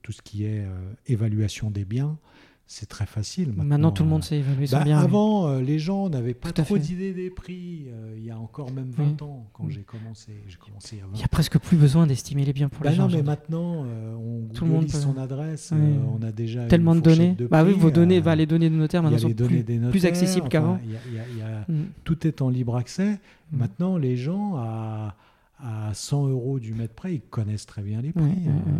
tout ce qui est euh, évaluation des biens, c'est très facile. Maintenant, maintenant tout le monde euh, sait évaluer son bah, bien. Avant, euh, les gens n'avaient pas trop fait. d'idées des prix. Euh, il y a encore même vingt oui. ans, quand oui. j'ai commencé. J'ai commencé à vingt. Il n'y a presque plus besoin d'estimer les biens pour bah les non, gens. Non, mais maintenant, euh, on googlise son adresse. Oui. Euh, on a déjà tellement de données. De prix, bah oui, vos données, euh, bah, les données de notaire maintenant sont plus, notaires, plus accessibles enfin, qu'avant. Y a, y a, y a, mm. Tout est en libre accès. Mm. Maintenant, les gens à à cent euros du mètre près, ils connaissent très bien les prix. Oui, euh, oui,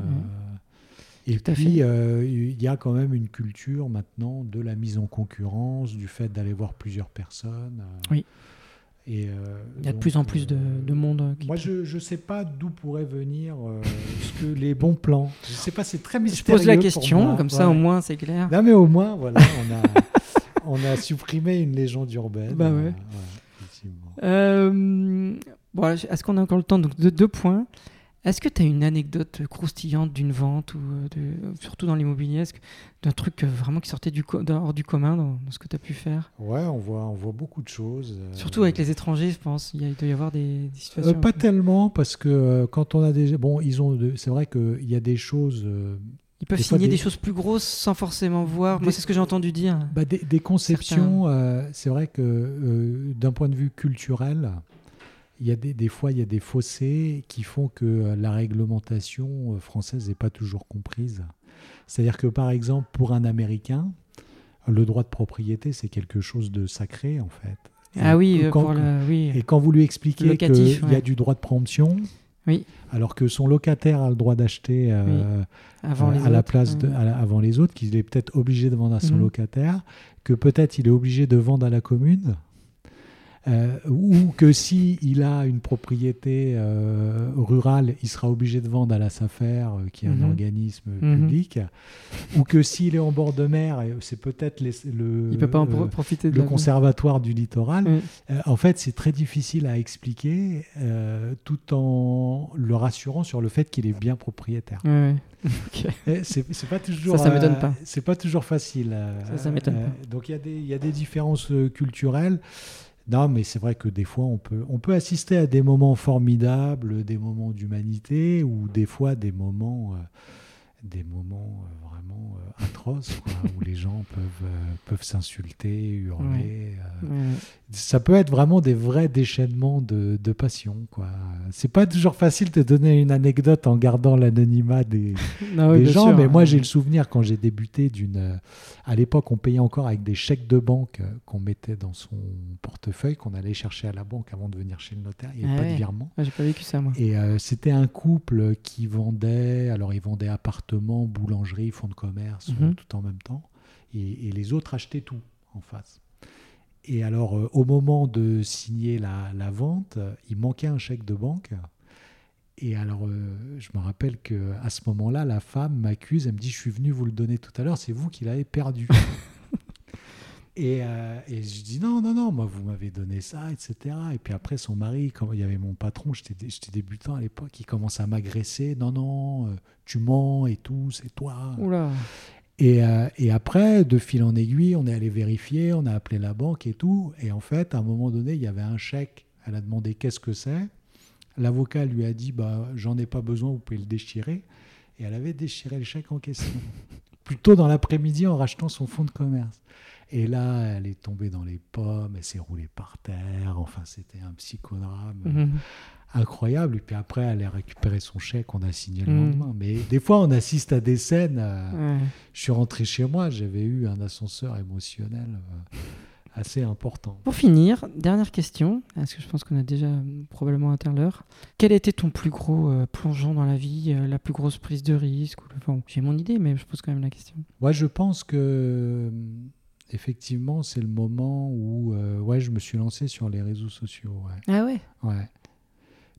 oui. Et tout puis, euh, il y a quand même une culture maintenant de la mise en concurrence, du fait d'aller voir plusieurs personnes. Euh, oui. Et, euh, il y a donc, de plus en plus de, de monde. Qui moi, peut... je ne sais pas d'où pourraient venir euh, ce que les bons plans. Je ne sais pas, c'est très mystérieux. Je pose la question, moi, comme ouais. ça, au moins, c'est clair. Non, mais au moins, voilà, on, a, on a supprimé une légende urbaine. Bah ouais. Euh, ouais, effectivement. Euh... Bon, est-ce qu'on a encore le temps ? Donc, de deux points. Est-ce que tu as une anecdote croustillante d'une vente, ou de, surtout dans l'immobilier, est-ce que, d'un truc vraiment qui sortait du, hors du commun dans, dans ce que tu as pu faire ? Ouais, on voit, on voit beaucoup de choses. Surtout avec les étrangers, je pense. Il, y a, il doit y avoir des, des situations. Euh, pas peu. tellement, parce que euh, quand on a des. Bon, ils ont de, c'est vrai qu'il y a des choses. Euh, Ils peuvent des signer des... des choses plus grosses sans forcément voir. Des... Moi, c'est ce que j'ai entendu dire. Bah, des, des conceptions, euh, c'est vrai que euh, d'un point de vue culturel. Il y a des, des fois, il y a des fossés qui font que la réglementation française n'est pas toujours comprise. C'est-à-dire que, par exemple, pour un Américain, le droit de propriété, c'est quelque chose de sacré, en fait. Ah oui, quand, pour le, oui. Et quand vous lui expliquez qu'il ouais. y a du droit de préemption, oui. alors que son locataire a le droit d'acheter euh, oui. avant, euh, les à autres, la place de, à la, avant les autres, qu'il est peut-être obligé de vendre à son mmh. locataire, que peut-être il est obligé de vendre à la commune, euh, ou que s'il a une propriété euh, rurale, il sera obligé de vendre à la SAFER, euh, qui est mmh. un organisme mmh. public, ou que s'il est en bord de mer, c'est peut-être les, le, il peut pas en pro- profiter de le conservatoire vie. Du littoral. Mmh. Euh, en fait, c'est très difficile à expliquer euh, tout en le rassurant sur le fait qu'il est bien propriétaire. Mmh. Okay. C'est, c'est pas toujours, ça, ça m'étonne pas. Euh, c'est pas toujours facile. Euh, ça, ça m'étonne euh, pas. Donc, il y a des, il y a des différences euh, culturelles. Non, mais c'est vrai que des fois, on peut, on peut assister à des moments formidables, des moments d'humanité, ou des fois des moments, euh, des moments euh, vraiment euh, atroces, quoi, où les gens peuvent, euh, peuvent s'insulter, hurler. Ouais. Euh, ouais. Ça peut être vraiment des vrais déchaînements de, de passion, quoi. C'est pas toujours facile de donner une anecdote en gardant l'anonymat des, non, oui, des gens, sûr, mais hein. moi, j'ai le souvenir, quand j'ai débuté, d'une... à l'époque, on payait encore avec des chèques de banque qu'on mettait dans son portefeuille, qu'on allait chercher à la banque avant de venir chez le notaire. Il n'y avait ah, pas ouais. de virement. Ah, j'ai pas vécu ça, moi. Et euh, c'était un couple qui vendait... Alors, ils vendaient appartements, boulangerie, fonds de commerce, mm-hmm. tout en même temps. Et, et les autres achetaient tout en face. Et alors, euh, au moment de signer la, la vente, euh, il manquait un chèque de banque. Et alors, euh, je me rappelle qu'à ce moment-là, la femme m'accuse, elle me dit « Je suis venue vous le donner tout à l'heure, c'est vous qui l'avez perdu. » Et, euh, et je dis « Non, non, non, moi, vous m'avez donné ça, et cetera » Et puis après, son mari, quand il y avait mon patron, j'étais, j'étais débutant à l'époque, il commence à m'agresser. « Non, non, euh, tu mens et tout, c'est toi. » Oula. Et, euh, et après, de fil en aiguille, on est allé vérifier, on a appelé la banque et tout. Et en fait, à un moment donné, il y avait un chèque. Elle a demandé « Qu'est-ce que c'est ?» L'avocat lui a dit bah, « J'en ai pas besoin, vous pouvez le déchirer. » Et elle avait déchiré le chèque en question, plutôt dans l'après-midi en rachetant son fonds de commerce. Et là, elle est tombée dans les pommes, elle s'est roulée par terre. Enfin, c'était un psychodrame. Mmh. Incroyable. Et puis après, elle a récupéré son chèque, on a signé le mmh. lendemain. Mais des fois, on assiste à des scènes. Euh, ouais. Je suis rentré chez moi, j'avais eu un ascenseur émotionnel euh, assez important. Pour finir, dernière question, parce que je pense qu'on a déjà euh, probablement atteint l'heure. Quel était ton plus gros euh, plongeon dans la vie, euh, la plus grosse prise de risque ou le... enfin, j'ai mon idée, mais je pose quand même la question. Ouais, je pense que... Effectivement, c'est le moment où euh, ouais, je me suis lancé sur les réseaux sociaux. Ouais. Ah ouais ? Ouais.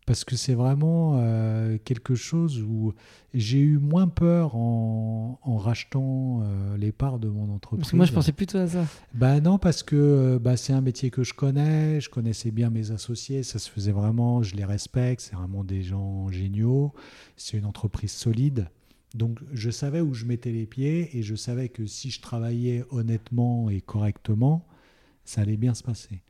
Parce que c'est vraiment euh, quelque chose où j'ai eu moins peur en, en rachetant euh, les parts de mon entreprise. Parce que moi, je pensais plutôt à ça. Bah non, parce que bah, c'est un métier que je connais. Je connaissais bien mes associés. Ça se faisait vraiment. Je les respecte. C'est vraiment des gens géniaux. C'est une entreprise solide. Donc, je savais où je mettais les pieds et je savais que si je travaillais honnêtement et correctement, ça allait bien se passer.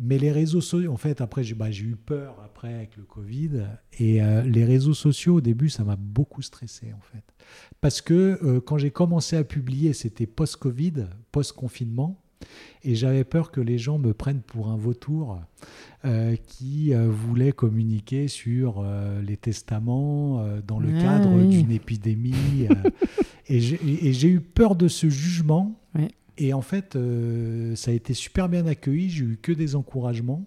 Mais les réseaux sociaux, en fait, après, j'ai, bah, j'ai eu peur après avec le Covid. Et euh, les réseaux sociaux, au début, ça m'a beaucoup stressé, en fait. Parce que euh, quand j'ai commencé à publier, c'était post-Covid, post-confinement. Et j'avais peur que les gens me prennent pour un vautour euh, qui euh, voulait communiquer sur euh, les testaments euh, dans le ah, cadre oui. d'une épidémie. euh, et, j'ai, et j'ai eu peur de ce jugement. Oui. Et en fait, euh, ça a été super bien accueilli. J'ai eu que des encouragements.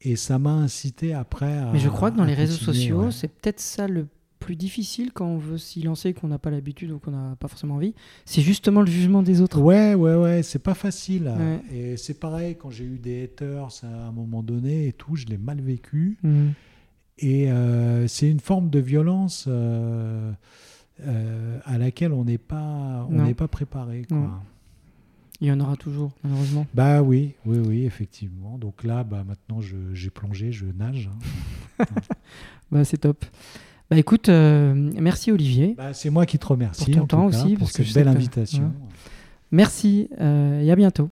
Et ça m'a incité après à... Mais je crois que dans les réseaux sociaux, ouais. c'est peut-être ça le plus difficile quand on veut s'y lancer, qu'on n'a pas l'habitude ou qu'on n'a pas forcément envie, c'est justement le jugement des autres. Ouais, ouais, ouais, c'est pas facile. Ouais. Et c'est pareil, quand j'ai eu des haters à un moment donné et tout, je l'ai mal vécu. Mmh. Et euh, c'est une forme de violence euh, euh, à laquelle on n'est pas, on n'est pas préparé, quoi. Non. Il y en aura toujours, malheureusement. Bah oui, oui, oui, effectivement. Donc là, bah, maintenant, je, j'ai plongé, je nage. Hein. Bah, c'est top. Bah écoute, euh, merci Olivier. Bah, c'est moi qui te remercie pour ton temps aussi, pour cette belle invitation. Ouais. Merci euh, et à bientôt.